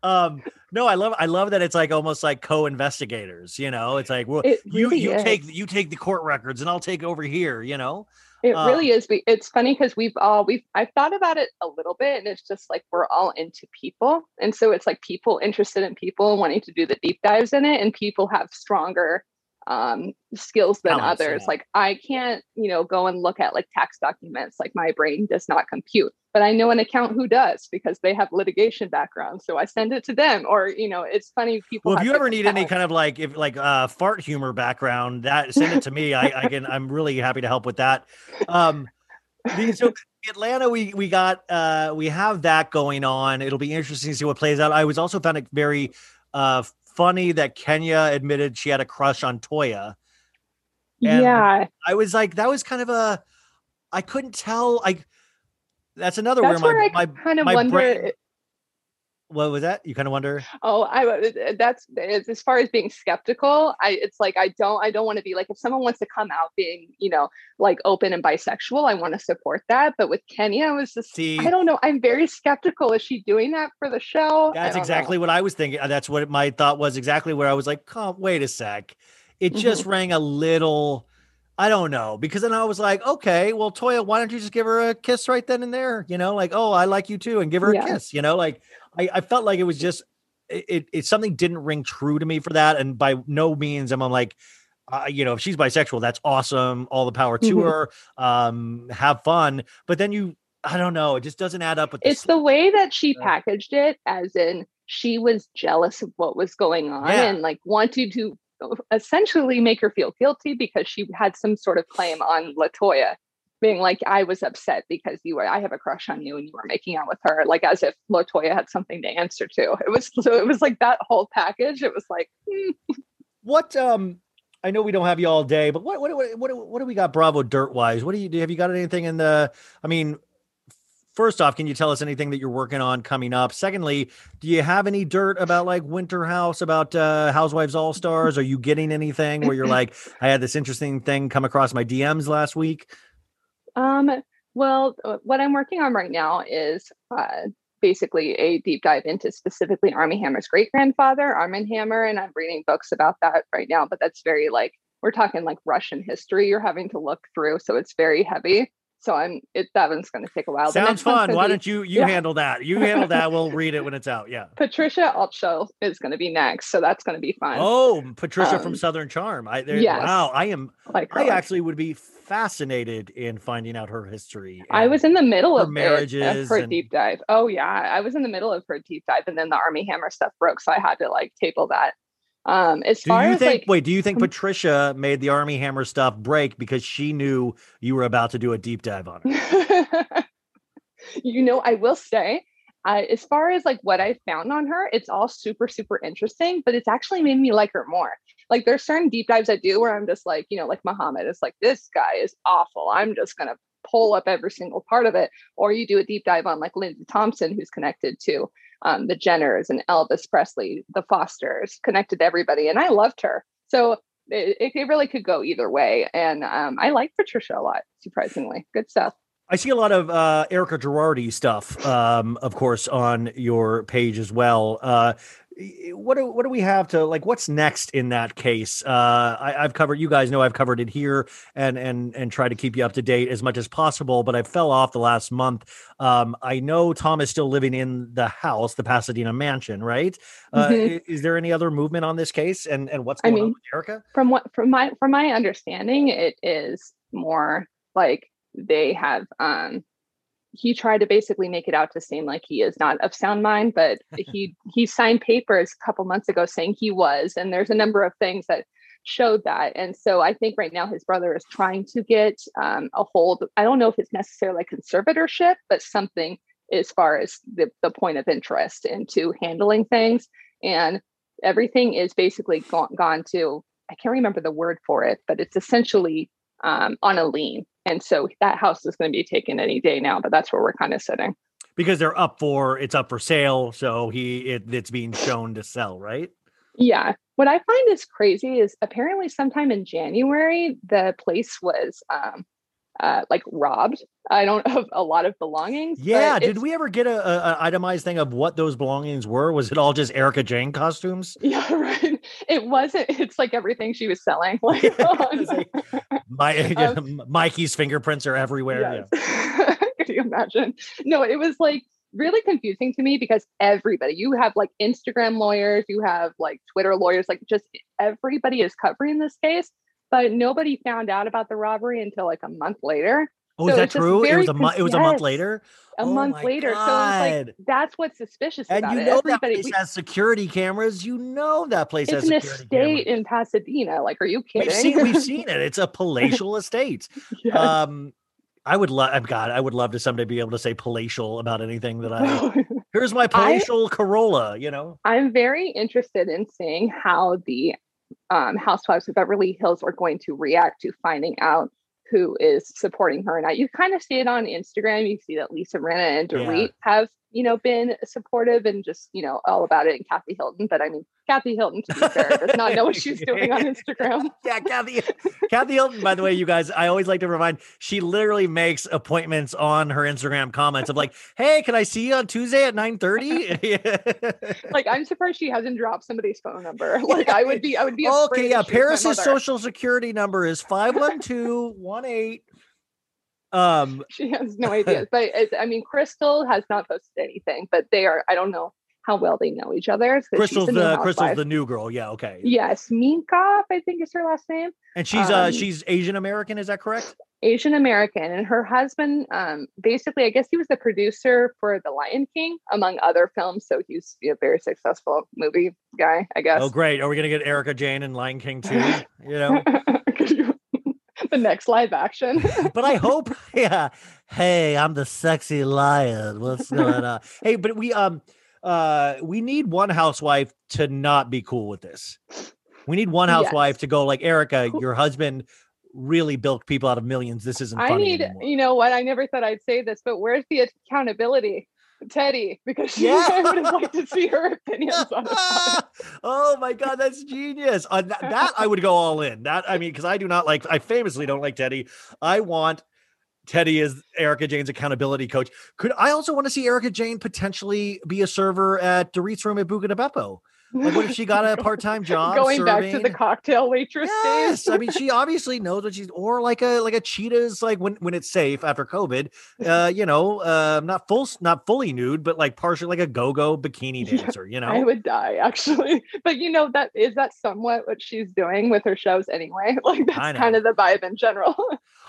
um, no, I love I love that it's like almost like co-investigators, you know? It's like, well, it you, really you, take, you take the court records and I'll take over here, you know? It um, really is. We, it's funny because we've all, we've, I've thought about it a little bit, and it's just like, we're all into people. And so it's like people interested in people and wanting to do the deep dives in it. And people have stronger um, skills than others. Like I can't, you know, go and look at like tax documents. Like my brain does not compute, but I know an account who does because they have litigation background. So I send it to them, or, you know, it's funny. People, well, if you ever need any kind of like, if like uh fart humor background, that send it to me. I, I can, I'm really happy to help with that. Um, so Atlanta, we, we got, uh, we have that going on. It'll be interesting to see what plays out. I was also found it very, uh, funny that Kenya admitted she had a crush on Toya. And yeah, I was like, that was kind of a, I couldn't tell. I that's another that's where, where my, I my, kind of my wonder. Brain, what was that? You kind of wonder. Oh, I that's as far as being skeptical. I it's like I don't I don't want to be like, if someone wants to come out being, you know, like open and bisexual, I want to support that. But with Kenya, I was just See, I don't know. I'm very skeptical. Is she doing that for the show? That's exactly know. what I was thinking. That's what my thought was. Exactly where I was like, oh, wait a sec. It just mm-hmm. rang a little. I don't know, because then I was like, okay, well, Toya, why don't you just give her a kiss right then and there? You know, like, oh, I like you too, and give her yeah. a kiss. You know, like I, I felt like it was just it, it. Something didn't ring true to me for that, and by no means am I like, uh, you know, if she's bisexual, that's awesome. All the power to mm-hmm. her. Um, have fun. But then you, I don't know, it just doesn't add up. With it's the, the way that she packaged it, as in she was jealous of what was going on yeah. and like wanted to essentially make her feel guilty because she had some sort of claim on LaToya, being like, I was upset because you were, I have a crush on you and you were making out with her, like as if LaToya had something to answer to. It was, so it was like that whole package. It was like, mm. what, um, I know we don't have you all day, but what, what, what, what, what do we got? Bravo dirt wise? What do you do? Have you got anything in the, I mean, first off, can you tell us anything that you're working on coming up? Secondly, do you have any dirt about like Winter House, about uh, Housewives All-Stars? Are you getting anything where you're like, I had this interesting thing come across my D Ms last week? Um, well, what I'm working on right now is uh, basically a deep dive into specifically Armie Hammer's great-grandfather, Armie Hammer, and I'm reading books about that right now, but that's very like, we're talking like Russian history you're having to look through, so it's very heavy. So I'm, it, that one's going to take a while. Sounds fun. Why be, don't you, you yeah. handle that. You handle that. We'll read it when it's out. Yeah. Patricia Altshul is going to be next. So that's going to be fun. Oh, Patricia um, from Southern Charm. I, there, yes. Wow. I am, like I actually would be fascinated in finding out her history. I was in the middle of marriages. Her and, deep dive. Oh yeah. I was in the middle of her deep dive, and then the Armie Hammer stuff broke. So I had to like table that. Um, as do far you as think, like, wait, do you think Patricia made the Armie Hammer stuff break because she knew you were about to do a deep dive on her? You know, I will say, uh, as far as like what I found on her, it's all super, super interesting, but it's actually made me like her more. Like there's certain deep dives I do where I'm just like, you know, like Mohammed is like, this guy is awful. I'm just going to pull up every single part of it. Or you do a deep dive on like Linda Thompson, who's connected to um, the Jenners and Elvis Presley, the Fosters, connected to everybody. And I loved her. So it, it really could go either way. And um, I like Patricia a lot, surprisingly. Good stuff. I see a lot of uh, Erica Girardi stuff, um, of course, on your page as well. Uh, what do what do we have to like? What's next in that case? Uh, I, I've covered. You guys know I've covered it here and and and try to keep you up to date as much as possible. But I fell off the last month. Um, I know Tom is still living in the house, the Pasadena mansion, right? Uh, mm-hmm. Is there any other movement on this case? And and what's going I mean, on with Erica? From what from my from my understanding, it is more like. They have, um, he tried to basically make it out to seem like he is not of sound mind, but he, he signed papers a couple months ago saying he was, and there's a number of things that showed that. And so I think right now his brother is trying to get, um, a hold. I don't know if it's necessarily conservatorship, but something as far as the, the point of interest into handling things, and everything is basically gone, gone to, I can't remember the word for it, but it's essentially, um, on a lien. And so that house is going to be taken any day now, but that's where we're kind of sitting. Because they're up for, it's up for sale. So he, it, it's being shown to sell, right? Yeah. What I find is crazy is apparently sometime in January, the place was um, uh, like robbed. I don't have a lot of belongings. Yeah. Did we ever get a, a itemized thing of what those belongings were? Was it all just Erica Jane costumes? Yeah, right. It wasn't. It's like everything she was selling. Like, like, my, um, Mikey's fingerprints are everywhere. Yes. Yeah. Could you imagine? No, it was like really confusing to me because everybody, you have like Instagram lawyers, you have like Twitter lawyers, like just everybody is covering this case, but nobody found out about the robbery until like a month later. Oh, so is that true? It was a month. It was a month later. A oh month later. God. So it's like that's what's suspicious and about it. And you know it. That place we, has security cameras. You know that place has security cameras. It's an estate in Pasadena. Like, are you kidding? We've seen, we've seen it. It's a palatial estate. Yes. Um, I would love. God, I would love to someday be able to say palatial about anything that I. Here's my palatial I, Corolla. You know, I'm very interested in seeing how the um, Housewives of Beverly Hills are going to react to finding out who is supporting her. And you kind of see it on Instagram. You see that Lisa Rinna and Dorit yeah. have, you know, been supportive and just, you know, all about it. And Kathy Hilton, but I mean, Kathy Hilton, to be fair, does not know what she's doing on Instagram. Yeah, Kathy Kathy Hilton, by the way, you guys, I always like to remind, she literally makes appointments on her Instagram comments of like, hey, can I see you on Tuesday at nine thirty? Like, I'm surprised she hasn't dropped somebody's phone number. Like, I would be, I would be okay, yeah, Paris's social security number is five one two one eight. Um, she has no idea. But, I mean, Crystal has not posted anything, but they are, I don't know how well they know each other. Crystal's the, the Crystal's the new girl. Yeah. Okay. Yes. Minkoff, I think is her last name. And she's, um, uh, she's Asian American. Is that correct? Asian American. And her husband, um, basically, I guess he was the producer for The Lion King, among other films. So he's a very successful movie guy, I guess. Oh, great. Are we going to get Erica Jane and Lion King too? You know? The next live action. But I hope, yeah. Hey, I'm the sexy lion. What's going on? Hey, but we, um, Uh, we need one housewife to not be cool with this. We need one housewife yes. to go like, Erica, your husband really bilked people out of millions. This isn't funny I need, anymore. You know what? I never thought I'd say this, but where's the accountability? Teddy, because she yeah. I would have liked to see her opinions on it. Oh my God, that's genius. Uh, that, that I would go all in. That, I mean, because I do not like, I famously don't like Teddy. I want Teddy is Erica Jane's accountability coach. Could I also want to see Erica Jane potentially be a server at Dorit's room at Buga de Beppo? Like, what if she got a part-time job? Going serving? Back to the cocktail waitress. Yes, days. I mean, she obviously knows what she's, or like a like a cheetah's, like when, when it's safe after COVID, uh, you know, uh, not full, not fully nude, but like partially like a go-go bikini dancer. Yeah, you know, I would die actually. But you know, that is that somewhat what she's doing with her shows anyway. Like that's kind of the vibe in general.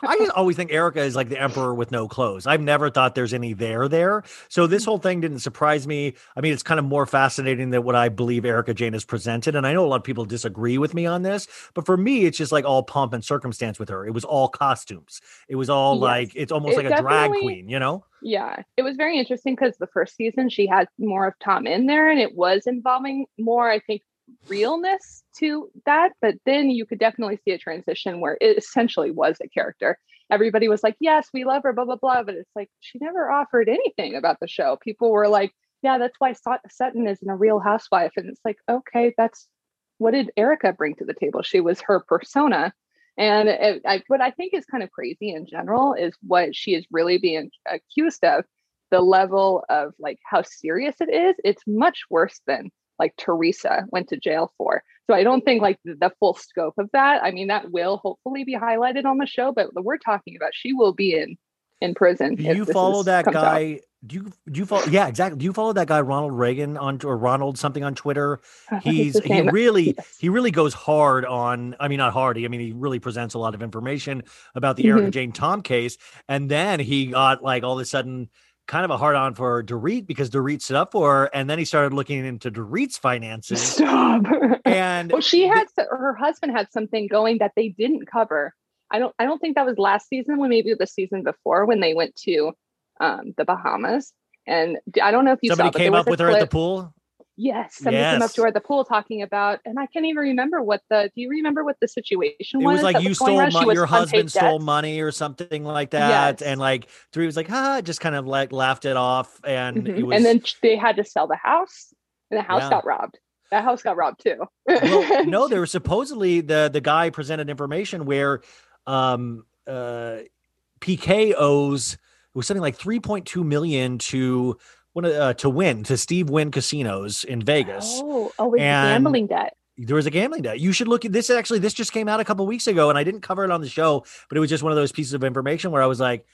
I just always think Erica is like the emperor with no clothes. I've never thought there's any there there. So this whole thing didn't surprise me. I mean, it's kind of more fascinating than what I believe Erica Jane is presented. And I know a lot of people disagree with me on this, but for me, it's just like all pomp and circumstance with her. It was all costumes. It was all yes. like, it's almost it like a drag queen, you know? Yeah. It was very interesting because the first season she had more of Tom in there and it was involving more, I think, realness to that. But then you could definitely see a transition where it essentially was a character. Everybody was like, yes, we love her, blah, blah, blah. But it's like, she never offered anything about the show. People were like, yeah, that's why Sutton isn't a real housewife. And it's like, okay, that's what did Erica bring to the table? She was her persona. And it, I, what I think is kind of crazy in general is what she is really being accused of, the level of like how serious it is. It's much worse than like Teresa went to jail for. So I don't think like the, the full scope of that. I mean, that will hopefully be highlighted on the show, but we're talking about she will be in in prison. Do you follow that guy? Out. Do you do you follow? Yeah, exactly. Do you follow that guy Ronald Reagan on or Ronald something on Twitter? He's he really yes. he really goes hard on. I mean, not hard. I mean, he really presents a lot of information about the mm-hmm. Erica Jane Tom case, and then he got like all of a sudden kind of a hard on for Dorit because Dorit stood up for her, and then he started looking into Dorit's finances. Stop. And well, she had th- her husband had something going that they didn't cover. I don't I don't think that was last season, when maybe the season before when they went to um, the Bahamas. And I don't know if you somebody saw, came up with her clip. At the pool. Yes, somebody yes. came up to her at the pool talking about, and I can't even remember what the. Do you remember what the situation it was? It was like you was stole money, your husband stole money or something like that, yes. and like Dorit was like, "Ha!" just kind of like laughed it off, and mm-hmm. it was. And then they had to sell the house, and the house yeah. got robbed. That house got robbed too. Well, no, there was supposedly the the guy presented information where, um, uh. P K owes, it was something like three point two million dollars to one of uh, to Wynn, to Steve Wynn Casinos in Vegas. Oh, oh, it's gambling debt. There was a gambling debt. You should look at this. Actually, this just came out a couple weeks ago, and I didn't cover it on the show, but it was just one of those pieces of information where I was like,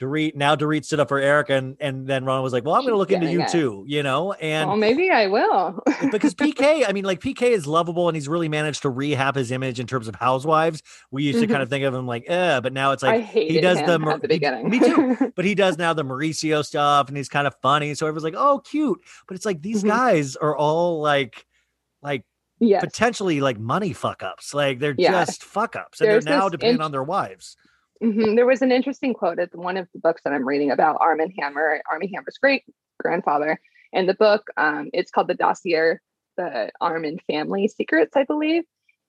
Dorit, now Dorit stood up for Erica, and, and then Ron was like, well, I'm going to look into you it. too, you know? And well, maybe I will. Because P K, I mean, like, P K is lovable, and he's really managed to rehab his image in terms of Housewives. We used mm-hmm. to kind of think of him like, eh, but now it's like, I hated he does him the, at the beginning. Me too. But he does now the Mauricio stuff, and he's kind of funny. So everyone's like, oh, cute. But it's like, these mm-hmm. guys are all like, like, yes. potentially like money fuck ups. Like, they're yeah. just fuck ups. And There's they're now dependent int- on their wives. Mm-hmm. There was an interesting quote at one of the books that I'm reading about Armie Hammer, Armie Hammer's great-grandfather. And the book, um, it's called The Dossier, The Armie Family Secrets, I believe.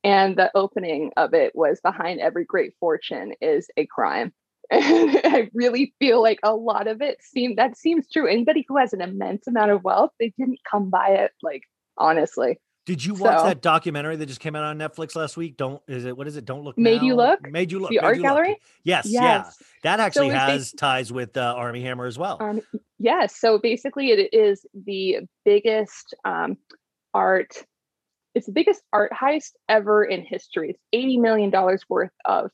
And the opening of it was, behind every great fortune is a crime. And I really feel like a lot of it seemed, that seems true. Anybody who has an immense amount of wealth, they didn't come by it, like, honestly. Did you watch so, that documentary that just came out on Netflix last week? Don't, is it, what is it? Don't Look Made Now. You Look? Made You Look. The Made art gallery? Look. Yes, yes. Yeah. That actually so has basi- ties with uh, Armie Hammer as well. Um, yes. Yeah, so basically it is the biggest um, art, it's the biggest art heist ever in history. It's eighty million dollars worth of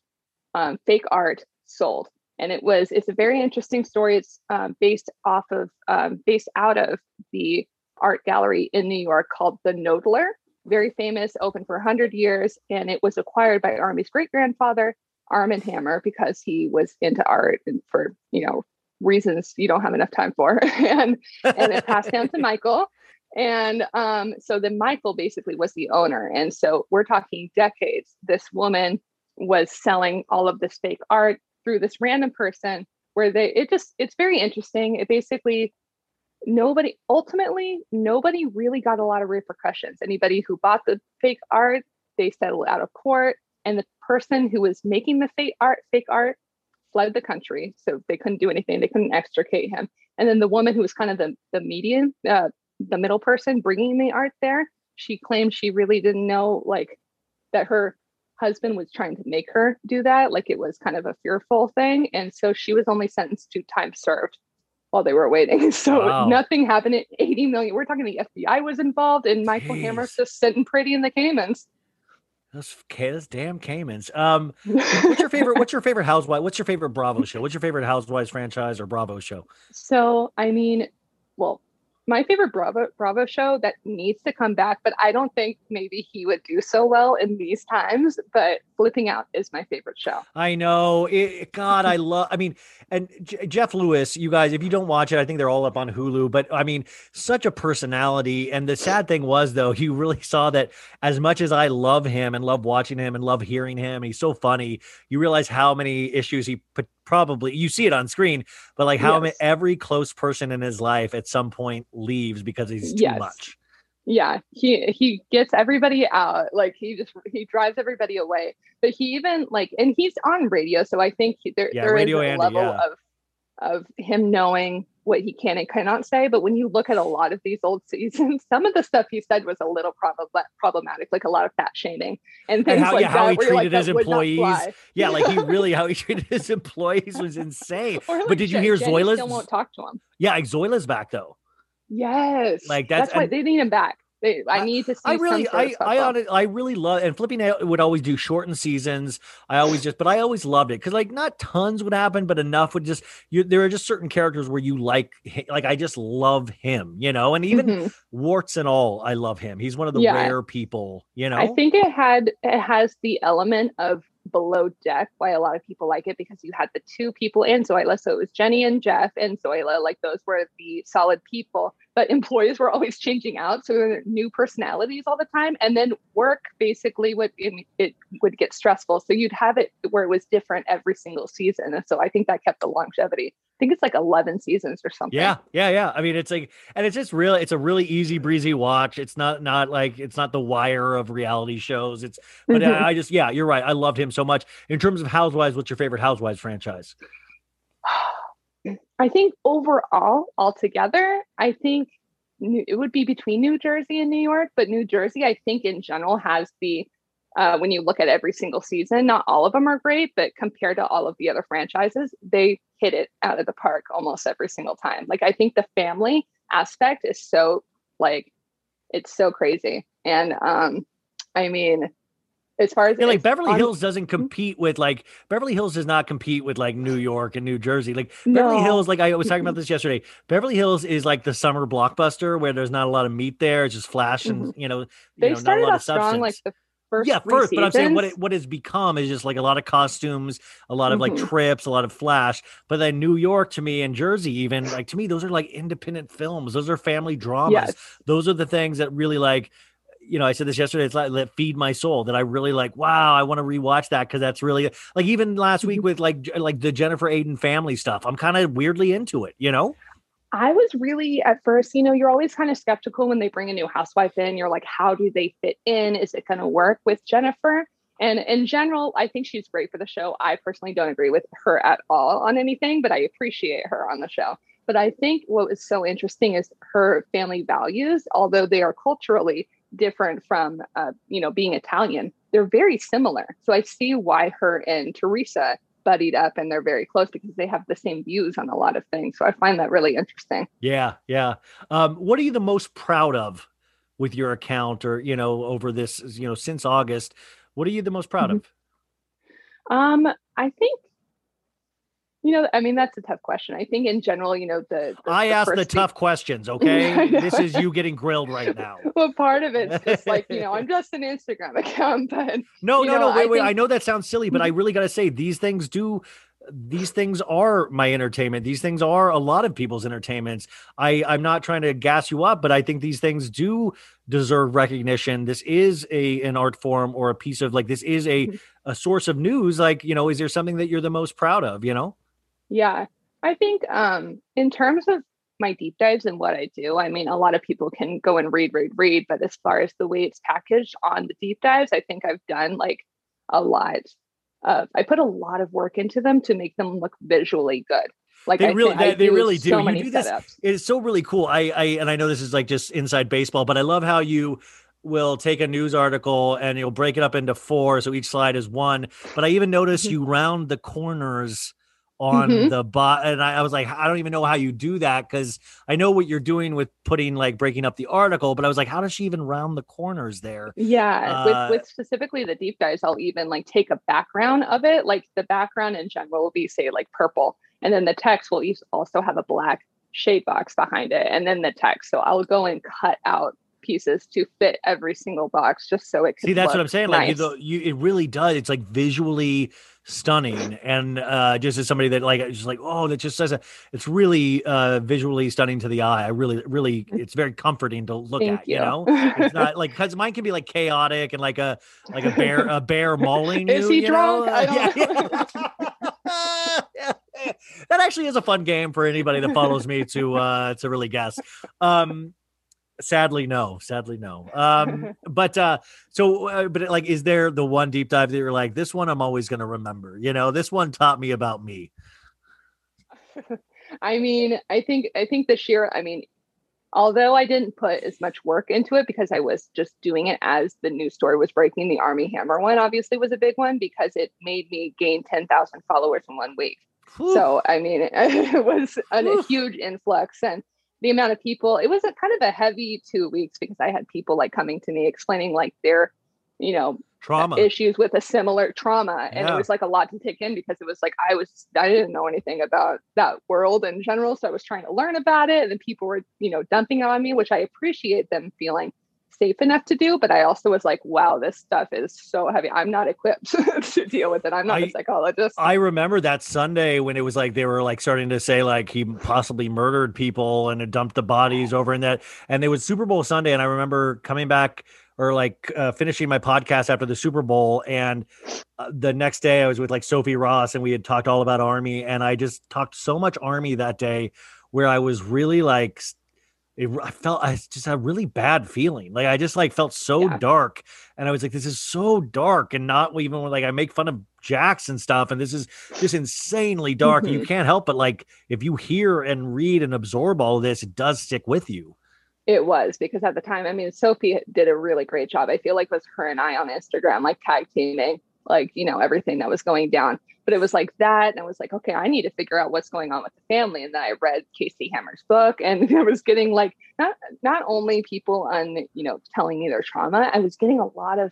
um, fake art sold. And it was, it's a very interesting story. It's um, based off of, um, based out of the art gallery in New York called The Knoedler, very famous, open for one hundred years. And it was acquired by Armie's great-grandfather, Armie Hammer, because he was into art and for, you know, reasons you don't have enough time for. and and it passed down to Michael. And um, so then Michael basically was the owner. And so we're talking decades. This woman was selling all of this fake art through this random person where they, it just, it's very interesting. It basically, Nobody, ultimately, nobody really got a lot of repercussions. Anybody who bought the fake art, they settled out of court. And the person who was making the fake art, fake art fled the country. So they couldn't do anything. They couldn't extricate him. And then the woman who was kind of the, the median, uh, the middle person bringing the art there, she claimed she really didn't know, like, that her husband was trying to make her do that. Like, it was kind of a fearful thing. And so she was only sentenced to time served while they were waiting. So wow. nothing happened at eighty million. We're talking the F B I was involved, and Michael Jeez. Hammer's just sitting pretty in the Caymans. Those, those damn Caymans. Um, what's your favorite, what's your favorite housewife? What's your favorite Bravo show? What's your favorite Housewives franchise or Bravo show? So, I mean, well, my favorite Bravo, Bravo show that needs to come back, but I don't think maybe he would do so well in these times, but Flipping Out is my favorite show. I know. It, God, I love, I mean, and J- Jeff Lewis, you guys, if you don't watch it, I think they're all up on Hulu, but I mean, such a personality. And the sad thing was, though, you really saw that as much as I love him and love watching him and love hearing him, and he's so funny, you realize how many issues he put, probably you see it on screen, but like how yes. every close person in his life at some point leaves because he's too yes. much. Yeah. He, he gets everybody out. Like he just, he drives everybody away, but he even like, and he's on radio. So I think he, there, yeah, there radio is a Andy, level yeah. of, of him knowing what he can and cannot say. But when you look at a lot of these old seasons, some of the stuff he said was a little prob- problematic, like a lot of fat shaming and things and how, like yeah, that. How he treated like, his employees. Yeah. Like he really, how he treated his employees was insane. Like, but did you hear Jenny Zoila's? Still won't talk to him. Yeah. Like Zoila's back though. Yes. Like that's, that's why and, they need him back. They, I, I need to see. I really, I, I, I, I really love, and Flipping Out would always do shortened seasons. I always just, but I always loved it because like not tons would happen, but enough would just. You, there are just certain characters where you like, like I just love him, you know, and even mm-hmm. warts and all, I love him. He's one of the yeah. rare people, you know. I think it had it has the element of Below Deck, why a lot of people like it, because you had the two people in Zoila. So it was Jenny and Jeff and Zoila, like those were the solid people, but employees were always changing out, so there were new personalities all the time. And then work basically would it would get stressful, so you'd have it where it was different every single season. And so I think that kept the longevity. I think it's like eleven seasons or something. Yeah, yeah, yeah. I mean, it's like, and it's just really, it's a really easy breezy watch. It's not not like it's not the wire of reality shows. It's but mm-hmm. I, I just yeah, you're right. I loved him so much. In terms of Housewives, what's your favorite Housewives franchise? I think overall, altogether, I think it would be between New Jersey and New York, but New Jersey, I think in general, has the uh, when you look at every single season. Not all of them are great, but compared to all of the other franchises, they hit it out of the park almost every single time. Like, I think the family aspect is so, like, it's so crazy. And um, I mean, as far as yeah, like Beverly on- Hills doesn't compete with like Beverly Hills does not compete with like New York and New Jersey. Like Beverly no. Hills, like I was talking about this yesterday. Beverly Hills is like the summer blockbuster where there's not a lot of meat there. It's just flash and you know, they you know, started not a lot off of substance. Strong, like the first yeah, first. Seasons. But I'm saying what it what has become is just like a lot of costumes, a lot of mm-hmm. like trips, a lot of flash. But then New York to me and Jersey, even like to me, those are like independent films. Those are family dramas. Yes. Those are the things that really like. You know, I said this yesterday, it's like, let feed my soul that I really like, wow, I want to rewatch that. Cause that's really like, even last week with like, like the Jennifer Aiden family stuff, I'm kind of weirdly into it, you know? I was really at first, you know, you're always kind of skeptical when they bring a new housewife in, you're like, how do they fit in? Is it going to work with Jennifer? And in general, I think she's great for the show. I personally don't agree with her at all on anything, but I appreciate her on the show. But I think what is so interesting is her family values, although they are culturally different from, uh, you know, being Italian, they're very similar. So I see why her and Teresa buddied up and they're very close because they have the same views on a lot of things. So I find that really interesting. Yeah. Yeah. Um, what are you the most proud of with your account or, you know, over this, you know, since August, what are you the most proud mm-hmm. of? Um, I think, you know, I mean, that's a tough question. I think in general, you know, the, the I the ask the tough questions. Okay. This is you getting grilled right now. Well, part of it's just like, you know, I'm just an Instagram account, but no, no, know, no, wait, I wait. Think... I know that sounds silly, but I really got to say these things do, these things are my entertainment. These things are a lot of people's entertainments. I I'm not trying to gas you up, but I think these things do deserve recognition. This is a, an art form or a piece of like, this is a, a source of news. Like, you know, is there something that you're the most proud of, you know? Yeah, I think um, in terms of my deep dives and what I do, I mean, a lot of people can go and read, read, read. But as far as the way it's packaged on the deep dives, I think I've done like a lot of, I put a lot of work into them to make them look visually good. Like they I really, they, they really do. So you many do this, setups. It's so really cool. I, I, and I know this is like just inside baseball, but I love how you will take a news article and you'll break it up into four. So each slide is one. But I even noticed you round the corners on mm-hmm. the bot. And I, I was like, I don't even know how you do that. Cause I know what you're doing with putting like breaking up the article, but I was like, how does she even round the corners there? Yeah. Uh, with, with specifically the deep dives, I'll even like take a background of it. Like the background in general will be say like purple. And then the text will also have a black shade box behind it. And then the text. So I'll go and cut out pieces to fit every single box just so it could see that's what I'm saying nice. Like you, you it really does, it's like visually stunning and uh just as somebody that like just like oh that just says a, it's really uh visually stunning to the eye. I really really it's very comforting to look Thank at you. You know it's not like because mine can be like chaotic and like a like a bear a bear mauling is you, he you drunk know? I don't yeah, know. Yeah. That actually is a fun game for anybody that follows me to uh to really guess um Sadly, no, sadly, no. Um, but uh, so, uh, but like, is there the one deep dive that you're like, this one I'm always going to remember? You know, this one taught me about me. I mean, I think, I think this year, I mean, although I didn't put as much work into it because I was just doing it as the news story was breaking, the Armie Hammer one obviously was a big one because it made me gain ten thousand followers in one week. Whew. So, I mean, it, it was an, a huge influx and the amount of people, it was a kind of a heavy two weeks because I had people like coming to me explaining like their, you know, trauma issues with a similar trauma. And yeah. It was like a lot to take in because it was like, I was, I didn't know anything about that world in general. So I was trying to learn about it. And then people were, you know, dumping on me, which I appreciate them feeling safe enough to do. But I also was like, wow, this stuff is so heavy. I'm not equipped to deal with it. I'm not I, a psychologist. I remember that Sunday when it was like, they were like starting to say like he possibly murdered people and dumped the bodies over in that. And it was Super Bowl Sunday. And I remember coming back or like uh, finishing my podcast after the Super Bowl. And uh, the next day I was with like Sophie Ross and we had talked all about Army. And I just talked so much Army that day where I was really like, It, I felt I just had a really bad feeling. Like I just like felt so yeah. dark, and I was like, "This is so dark," and not even like I make fun of Jax and stuff, and this is just insanely dark. Mm-hmm. And you can't help but like if you hear and read and absorb all of this, it does stick with you. It was, because at the time, I mean, Sophie did a really great job. I feel like it was her and I on Instagram, like tag teaming, like, you know, everything that was going down. But it was like that. And I was like, okay, I need to figure out what's going on with the family. And then I read Casey Hammer's book, and I was getting like, not, not only people on, you know, telling me their trauma, I was getting a lot of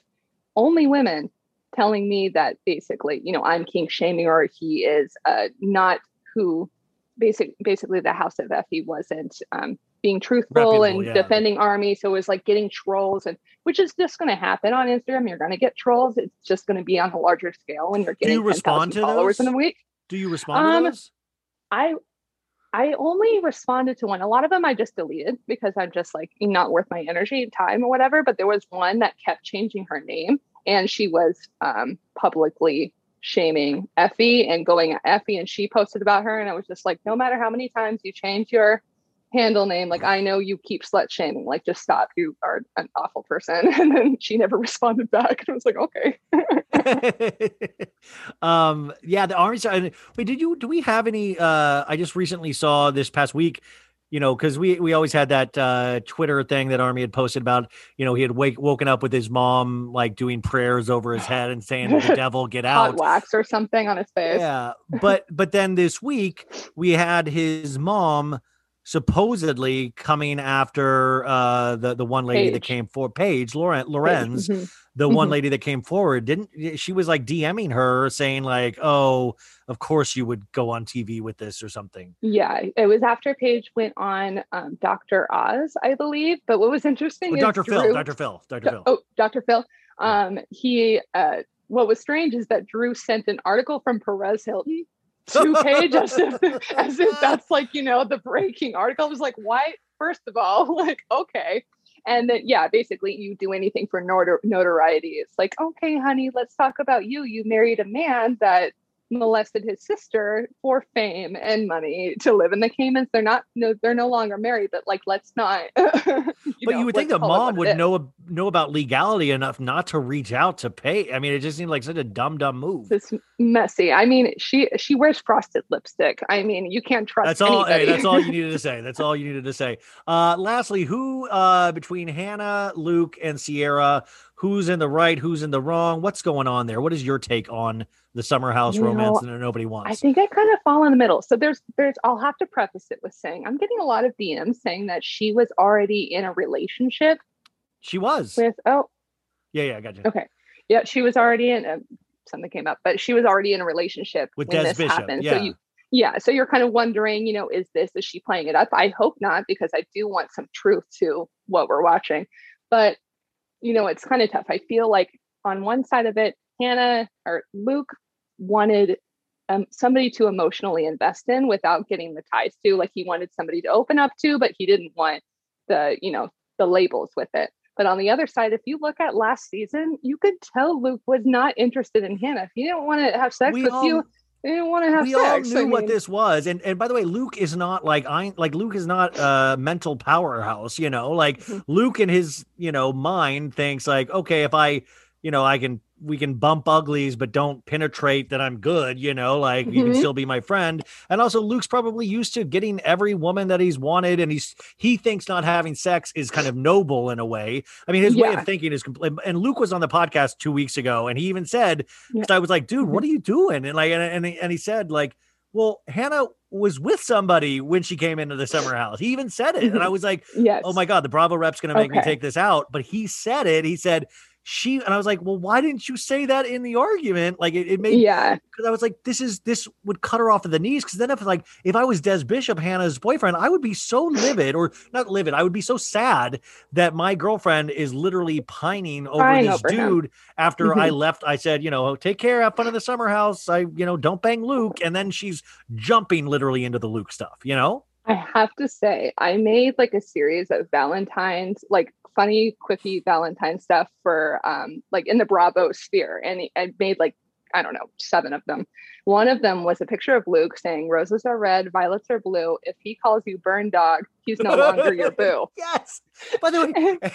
only women telling me that basically, you know, I'm kink shaming, or he is uh, not who basic, basically the House of Effie wasn't, um, being truthful and yeah. defending Armie. So it was like getting trolls, and which is just going to happen on Instagram. You're going to get trolls. It's just going to be on a larger scale when you're getting Do you respond to followers those? In a week. Do you respond um, to those? I, I only responded to one. A lot of them I just deleted because I'm just like not worth my energy, time, or whatever. But there was one that kept changing her name, and she was um, publicly shaming Effie and going at Effie, and she posted about her. And I was just like, no matter how many times you change your handle name, like, I know you keep slut shaming, like, just stop, you are an awful person. And then she never responded back, and I was like, okay. um yeah the Armie side. Wait, did you do we have any uh I just recently saw this past week, you know, because we we always had that uh Twitter thing that Armie had posted about, you know, he had wake woken up with his mom like doing prayers over his head and saying to the devil, get out, hot wax or something on his face. Yeah, but but then this week we had his mom supposedly coming after uh, the the one lady Paige. that came for Paige Lauren Lorenz, Paige. Mm-hmm. the mm-hmm. one lady that came forward, didn't she was like DMing her saying like, oh, of course you would go on T V with this or something. Yeah, it was after Paige went on um, Doctor Oz, I believe. But what was interesting, is Dr. Phil, Drew, Dr. Phil, Dr. Phil, Dr. Phil, oh, Dr. Phil. Um, he. Uh, what was strange is that Drew sent an article from Perez Hilton to Paige as if, as if that's like, you know, the breaking article. I was like, why? First of all, like, okay. And then, yeah, basically you do anything for notor- notoriety. It's like, okay, honey, let's talk about you. You married a man that molested his sister for fame and money to live in the Caymans. They're not, no, they're no longer married, but like, let's not. you but know, you would think the mom would know know about legality enough not to reach out to pay. I mean, it just seemed like such a dumb, dumb move. It's messy. I mean, she she wears frosted lipstick. I mean, you can't trust. That's all. Hey, that's all you needed to say. That's all you needed to say. Uh, lastly, who uh, between Hannah, Luke, and Sierra? Who's in the right? Who's in the wrong? What's going on there? What is your take on the Summer House you romance know, that nobody wants? I think I kind of fall in the middle. So there's, there's, I'll have to preface it with saying I'm getting a lot of D Ms saying that she was already in a relationship. She was. With, oh. Yeah, yeah, I got you. Okay. Yeah, she was already in, uh, something came up, but she was already in a relationship with when Des this Bishop. Happened. Yeah. So you, yeah, so you're kind of wondering, you know, is this, is she playing it up? I hope not, because I do want some truth to what we're watching. But you know, it's kind of tough. I feel like on one side of it, Hannah or Luke wanted um, somebody to emotionally invest in without getting the ties to, like he wanted somebody to open up to, but he didn't want the, you know, the labels with it. But on the other side, if you look at last season, you could tell Luke was not interested in Hannah. If he didn't want to have sex we with all- you, They didn't want to have we sex. all knew I mean, what this was. And and by the way, Luke is not like I like Luke is not a mental powerhouse, you know, like Luke in his, you know, mind thinks like, okay, if I, you know, I can we can bump uglies, but don't penetrate that I'm good, you know, like mm-hmm. you can still be my friend. And also Luke's probably used to getting every woman that he's wanted. And he's he thinks not having sex is kind of noble in a way. I mean, his yeah. way of thinking is complete. And Luke was on the podcast two weeks ago, and he even said, yeah. I was like, dude, what are you doing? And like, and, and, he, and he said like, well, Hannah was with somebody when she came into the Summer House. He even said it. And I was like, yes. oh my God, the Bravo rep's going to make okay. me take this out. But he said it. He said, She and I was like, well, why didn't you say that in the argument? Like it, it made, yeah. Because I was like, this is this would cut her off at the knees. Because then if like if I was Des Bishop, Hannah's boyfriend, I would be so livid, or not livid. I would be so sad that my girlfriend is literally pining over I this dude. Him. After I left, I said, you know, take care, have fun in the Summer House. I, you know, don't bang Luke, and then she's jumping literally into the Luke stuff. You know, I have to say, I made like a series of Valentine's like. funny, quickie Valentine stuff for um, like in the Bravo sphere. And I made like, I don't know, seven of them. One of them was a picture of Luke saying, roses are red, violets are blue. If he calls you burn dog, he's no longer your boo. Yes. By the way,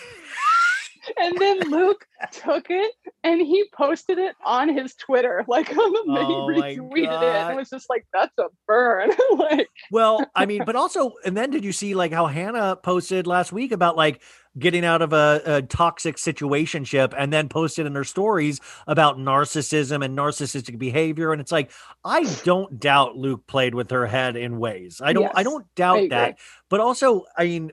And then Luke took it and he posted it on his Twitter. Like, on the oh he retweeted God. it and was just like, that's a burn. Like, well, I mean, but also, and then did you see like how Hannah posted last week about like getting out of a, a toxic situationship, and then posted in her stories about narcissism and narcissistic behavior? And it's like, I don't doubt Luke played with her head in ways. I don't, yes, I don't doubt I that. But also, I mean,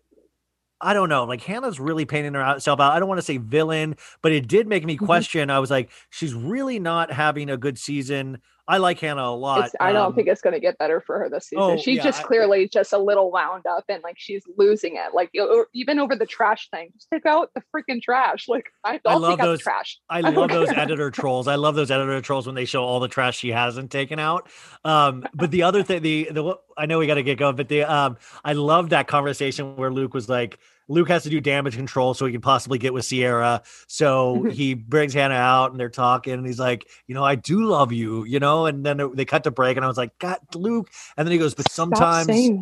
I don't know, like Hannah's really painting herself out. I don't want to say villain, but it did make me question. I was like, she's really not having a good season. I like Hannah a lot. It's, I don't um, think it's going to get better for her this season. Oh, she's yeah, just I, clearly just a little wound up, and like she's losing it. Like even over the trash thing, just take out the freaking trash. Like I, I love those out trash. I love those editor trolls. I love those editor trolls when they show all the trash she hasn't taken out. Um, but the other thing, the the I know we got to get going, but the um, I love that conversation where Luke was like, Luke has to do damage control so he can possibly get with Sierra. So he brings Hannah out and they're talking and he's like, you know, I do love you, you know? And then they cut to break and I was like, God, Luke. And then he goes, but sometimes, he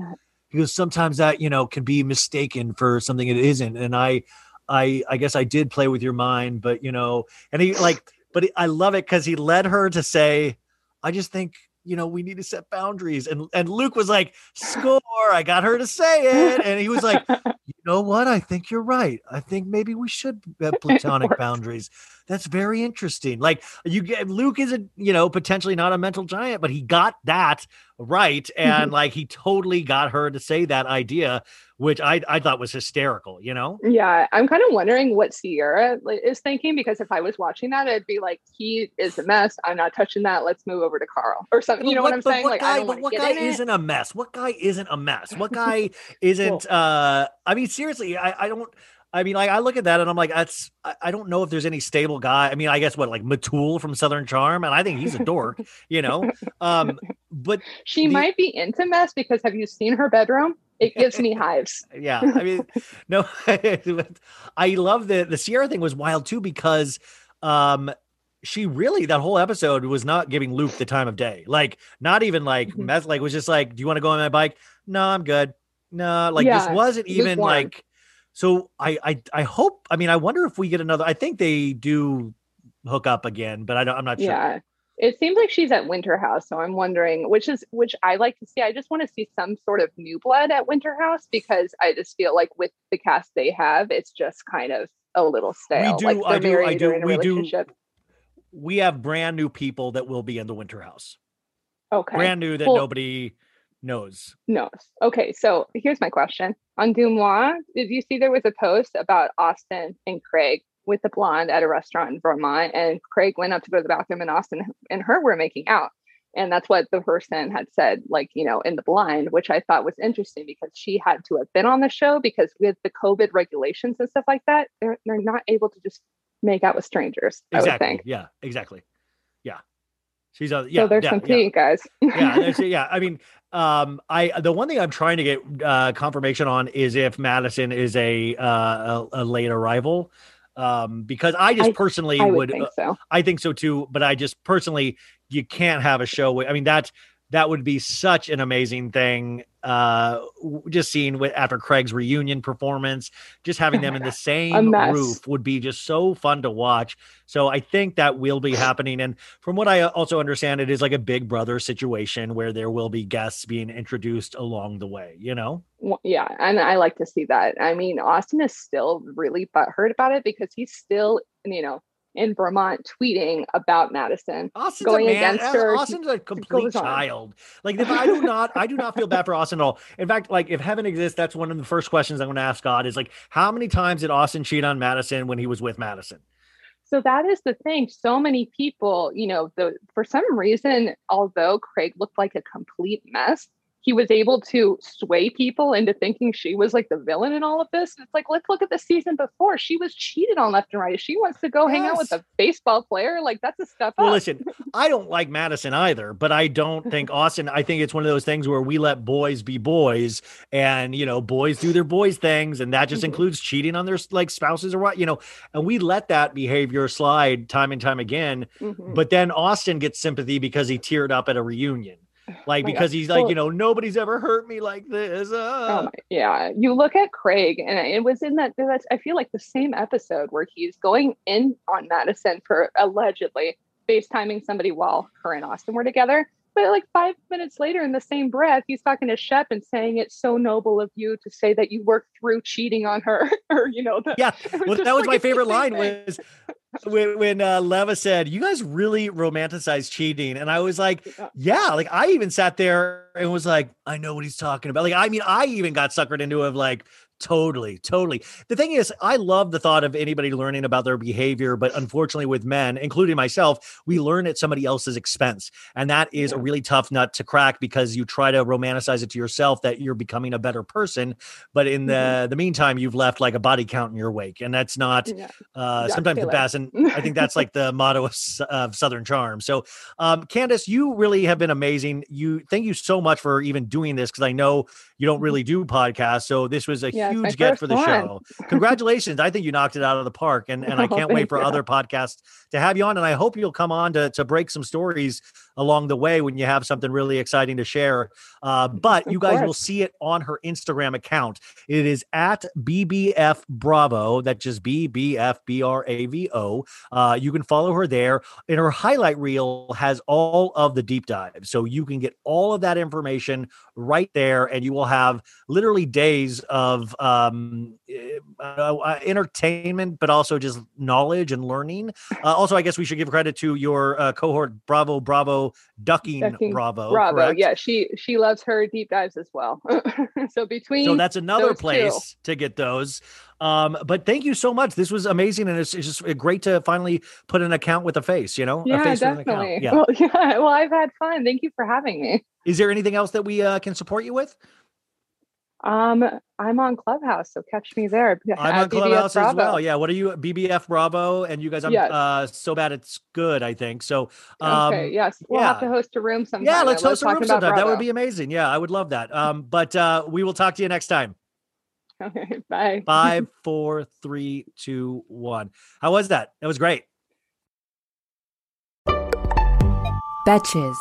goes, sometimes that, you know, can be mistaken for something it isn't. And I, I, I guess I did play with your mind, but you know, and he like, but he, I love it because he led her to say, I just think, you know, we need to set boundaries. And and Luke was like, score, I got her to say it. And he was like, you know what? I think you're right. I think maybe we should have platonic boundaries. That's very interesting. Like you get, Luke is a, you know, potentially not a mental giant, but he got that right. And like, he totally got her to say that idea, which I, I thought was hysterical, you know? Yeah. I'm kind of wondering what Sierra is thinking, because if I was watching that, I'd be like, he is a mess. I'm not touching that. Let's move over to Carl or something. You know what, what I'm saying? What like, guy, I don't but what get guy isn't it. a mess? What guy isn't a mess? What guy isn't, cool. uh, I mean, seriously, I, I don't, I mean, like I look at that and I'm like, that's, I, I don't know if there's any stable guy. I mean, I guess what, like Matul from Southern Charm. And I think he's a dork, you know? Um, but she the, might be into mess, because have you seen her bedroom? It gives me hives. Yeah. I mean, no, I love the, the Sierra thing was wild too, because, um, she really, that whole episode was not giving Luke the time of day. Like not even like mm-hmm. mess, like was just like, do you want to go on my bike? No, I'm good. No, like yeah, this wasn't even like, so I, I, I hope, I mean, I wonder if we get another, I think they do hook up again, but I don't, I'm not sure. Yeah. It seems like she's at Winter House. So I'm wondering, which is, which I like to see. I just want to see some sort of new blood at Winter House, because I just feel like with the cast they have, it's just kind of a little stale. We do, like I do, I do, we do. We have brand new people that will be in the Winter House. Okay. Brand new that well, nobody knows. Knows. Okay. So here's my question. On Dumois, did you see there was a post about Austin and Craig with the blonde at a restaurant in Vermont, and Craig went up to go to the bathroom and Austin and her were making out. And that's what the person had said, like, you know, in the blind, which I thought was interesting, because she had to have been on the show, because with the COVID regulations and stuff like that, they're, they're not able to just make out with strangers. Exactly. I would think. Yeah, exactly. Yeah. She's a, yeah, so there's yeah, some tea, yeah. guys. yeah, yeah. I mean, um, I the one thing I'm trying to get uh, confirmation on is if Madison is a uh, a, a late arrival, um, because I just I, personally I would. would think so. uh, I think so too, but I just personally, you can't have a show. With, I mean, that's that would be such an amazing thing. Uh, just seeing with after Craig's reunion performance, just having oh them in God. the same roof would be just so fun to watch. So I think that will be happening. And from what I also understand, it is like a Big Brother situation where there will be guests being introduced along the way, you know? Well, yeah. And I like to see that. I mean, Austin is still really butthurt about it, because he's still, you know, in Vermont tweeting about Madison. Austin's going a man. against her. Austin's a complete child. Like if I do not, I do not feel bad for Austin at all. In fact, like if heaven exists, that's one of the first questions I'm going to ask God is like, how many times did Austin cheat on Madison when he was with Madison? So that is the thing. So many people, you know, the, for some reason, although Craig looked like a complete mess, he was able to sway people into thinking she was like the villain in all of this. And it's like, let's look at the season before. She was cheated on left and right. She wants to go yes. hang out with a baseball player. Like that's a step well, up. Listen, I don't like Madison either, but I don't think Austin, I think it's one of those things where we let boys be boys, and, you know, boys do their boys things. And that just mm-hmm. includes cheating on their like spouses or what, you know, and we let that behavior slide time and time again, mm-hmm. but then Austin gets sympathy because he teared up at a reunion. Like, oh because God. he's like, well, you know, nobody's ever hurt me like this. Uh. Oh my, yeah. You look at Craig, and it was in that, that's, I feel like the same episode where he's going in on Madison for allegedly FaceTiming somebody while her and Austin were together. But like five minutes later, in the same breath, he's talking to Shep and saying, it's so noble of you to say that you worked through cheating on her. Or, you know, the, yeah, was well, that was like my favorite line thing. was when, when uh, Leva said, you guys really romanticize cheating. And I was like, yeah. yeah, like I even sat there and was like, I know what he's talking about. Like, I mean, I even got suckered into it. Like, totally, totally. The thing is, I love the thought of anybody learning about their behavior, but unfortunately with men, including myself, we learn at somebody else's expense. And that is yeah. a really tough nut to crack, because you try to romanticize it to yourself that you're becoming a better person. But in mm-hmm. the, the meantime, you've left like a body count in your wake. And that's not yeah. uh, Jax sometimes Taylor. the best. And I think that's like the motto of, of Southern Charm. So um, Candice, you really have been amazing. You Thank you so much for even doing this, because I know you don't really do podcasts. So this was a yeah. huge get for the one. show. Congratulations. I think you knocked it out of the park, and, and I can't oh, wait for you. other podcasts to have you on. And I hope you'll come on to, to break some stories along the way when you have something really exciting to share. Uh, but of you guys course. will see it on her Instagram account. It is at B B F Bravo. That's just B B F B R A V O. Uh, you can follow her there, and her highlight reel has all of the deep dives. So you can get all of that information right there, and you will have literally days of Um, uh, entertainment, but also just knowledge and learning. Uh, also, I guess we should give credit to your uh, cohort, Bravo Bravo Ducking, Ducking Bravo. Bravo, correct? yeah, she she loves her deep dives as well. so between so that's another place two. to get those. Um, but thank you so much. This was amazing, and it's, it's just great to finally put an account with a face. You know, yeah, a face definitely. With an account. Yeah. Well, yeah. Well, I've had fun. Thank you for having me. Is there anything else that we uh, can support you with? Um, I'm on Clubhouse, so catch me there. I'm on Clubhouse as well. Yeah. What are you? B B F Bravo, and you guys, I'm yes. uh, so bad it's good, I think. So, um, okay, yes, we'll yeah. have to host a room sometime. Yeah, let's host a room sometime. Bravo. That would be amazing. Yeah, I would love that. Um, but uh, we will talk to you next time. Okay, bye. Five, four, three, two, one. How was that? That was great. Betches.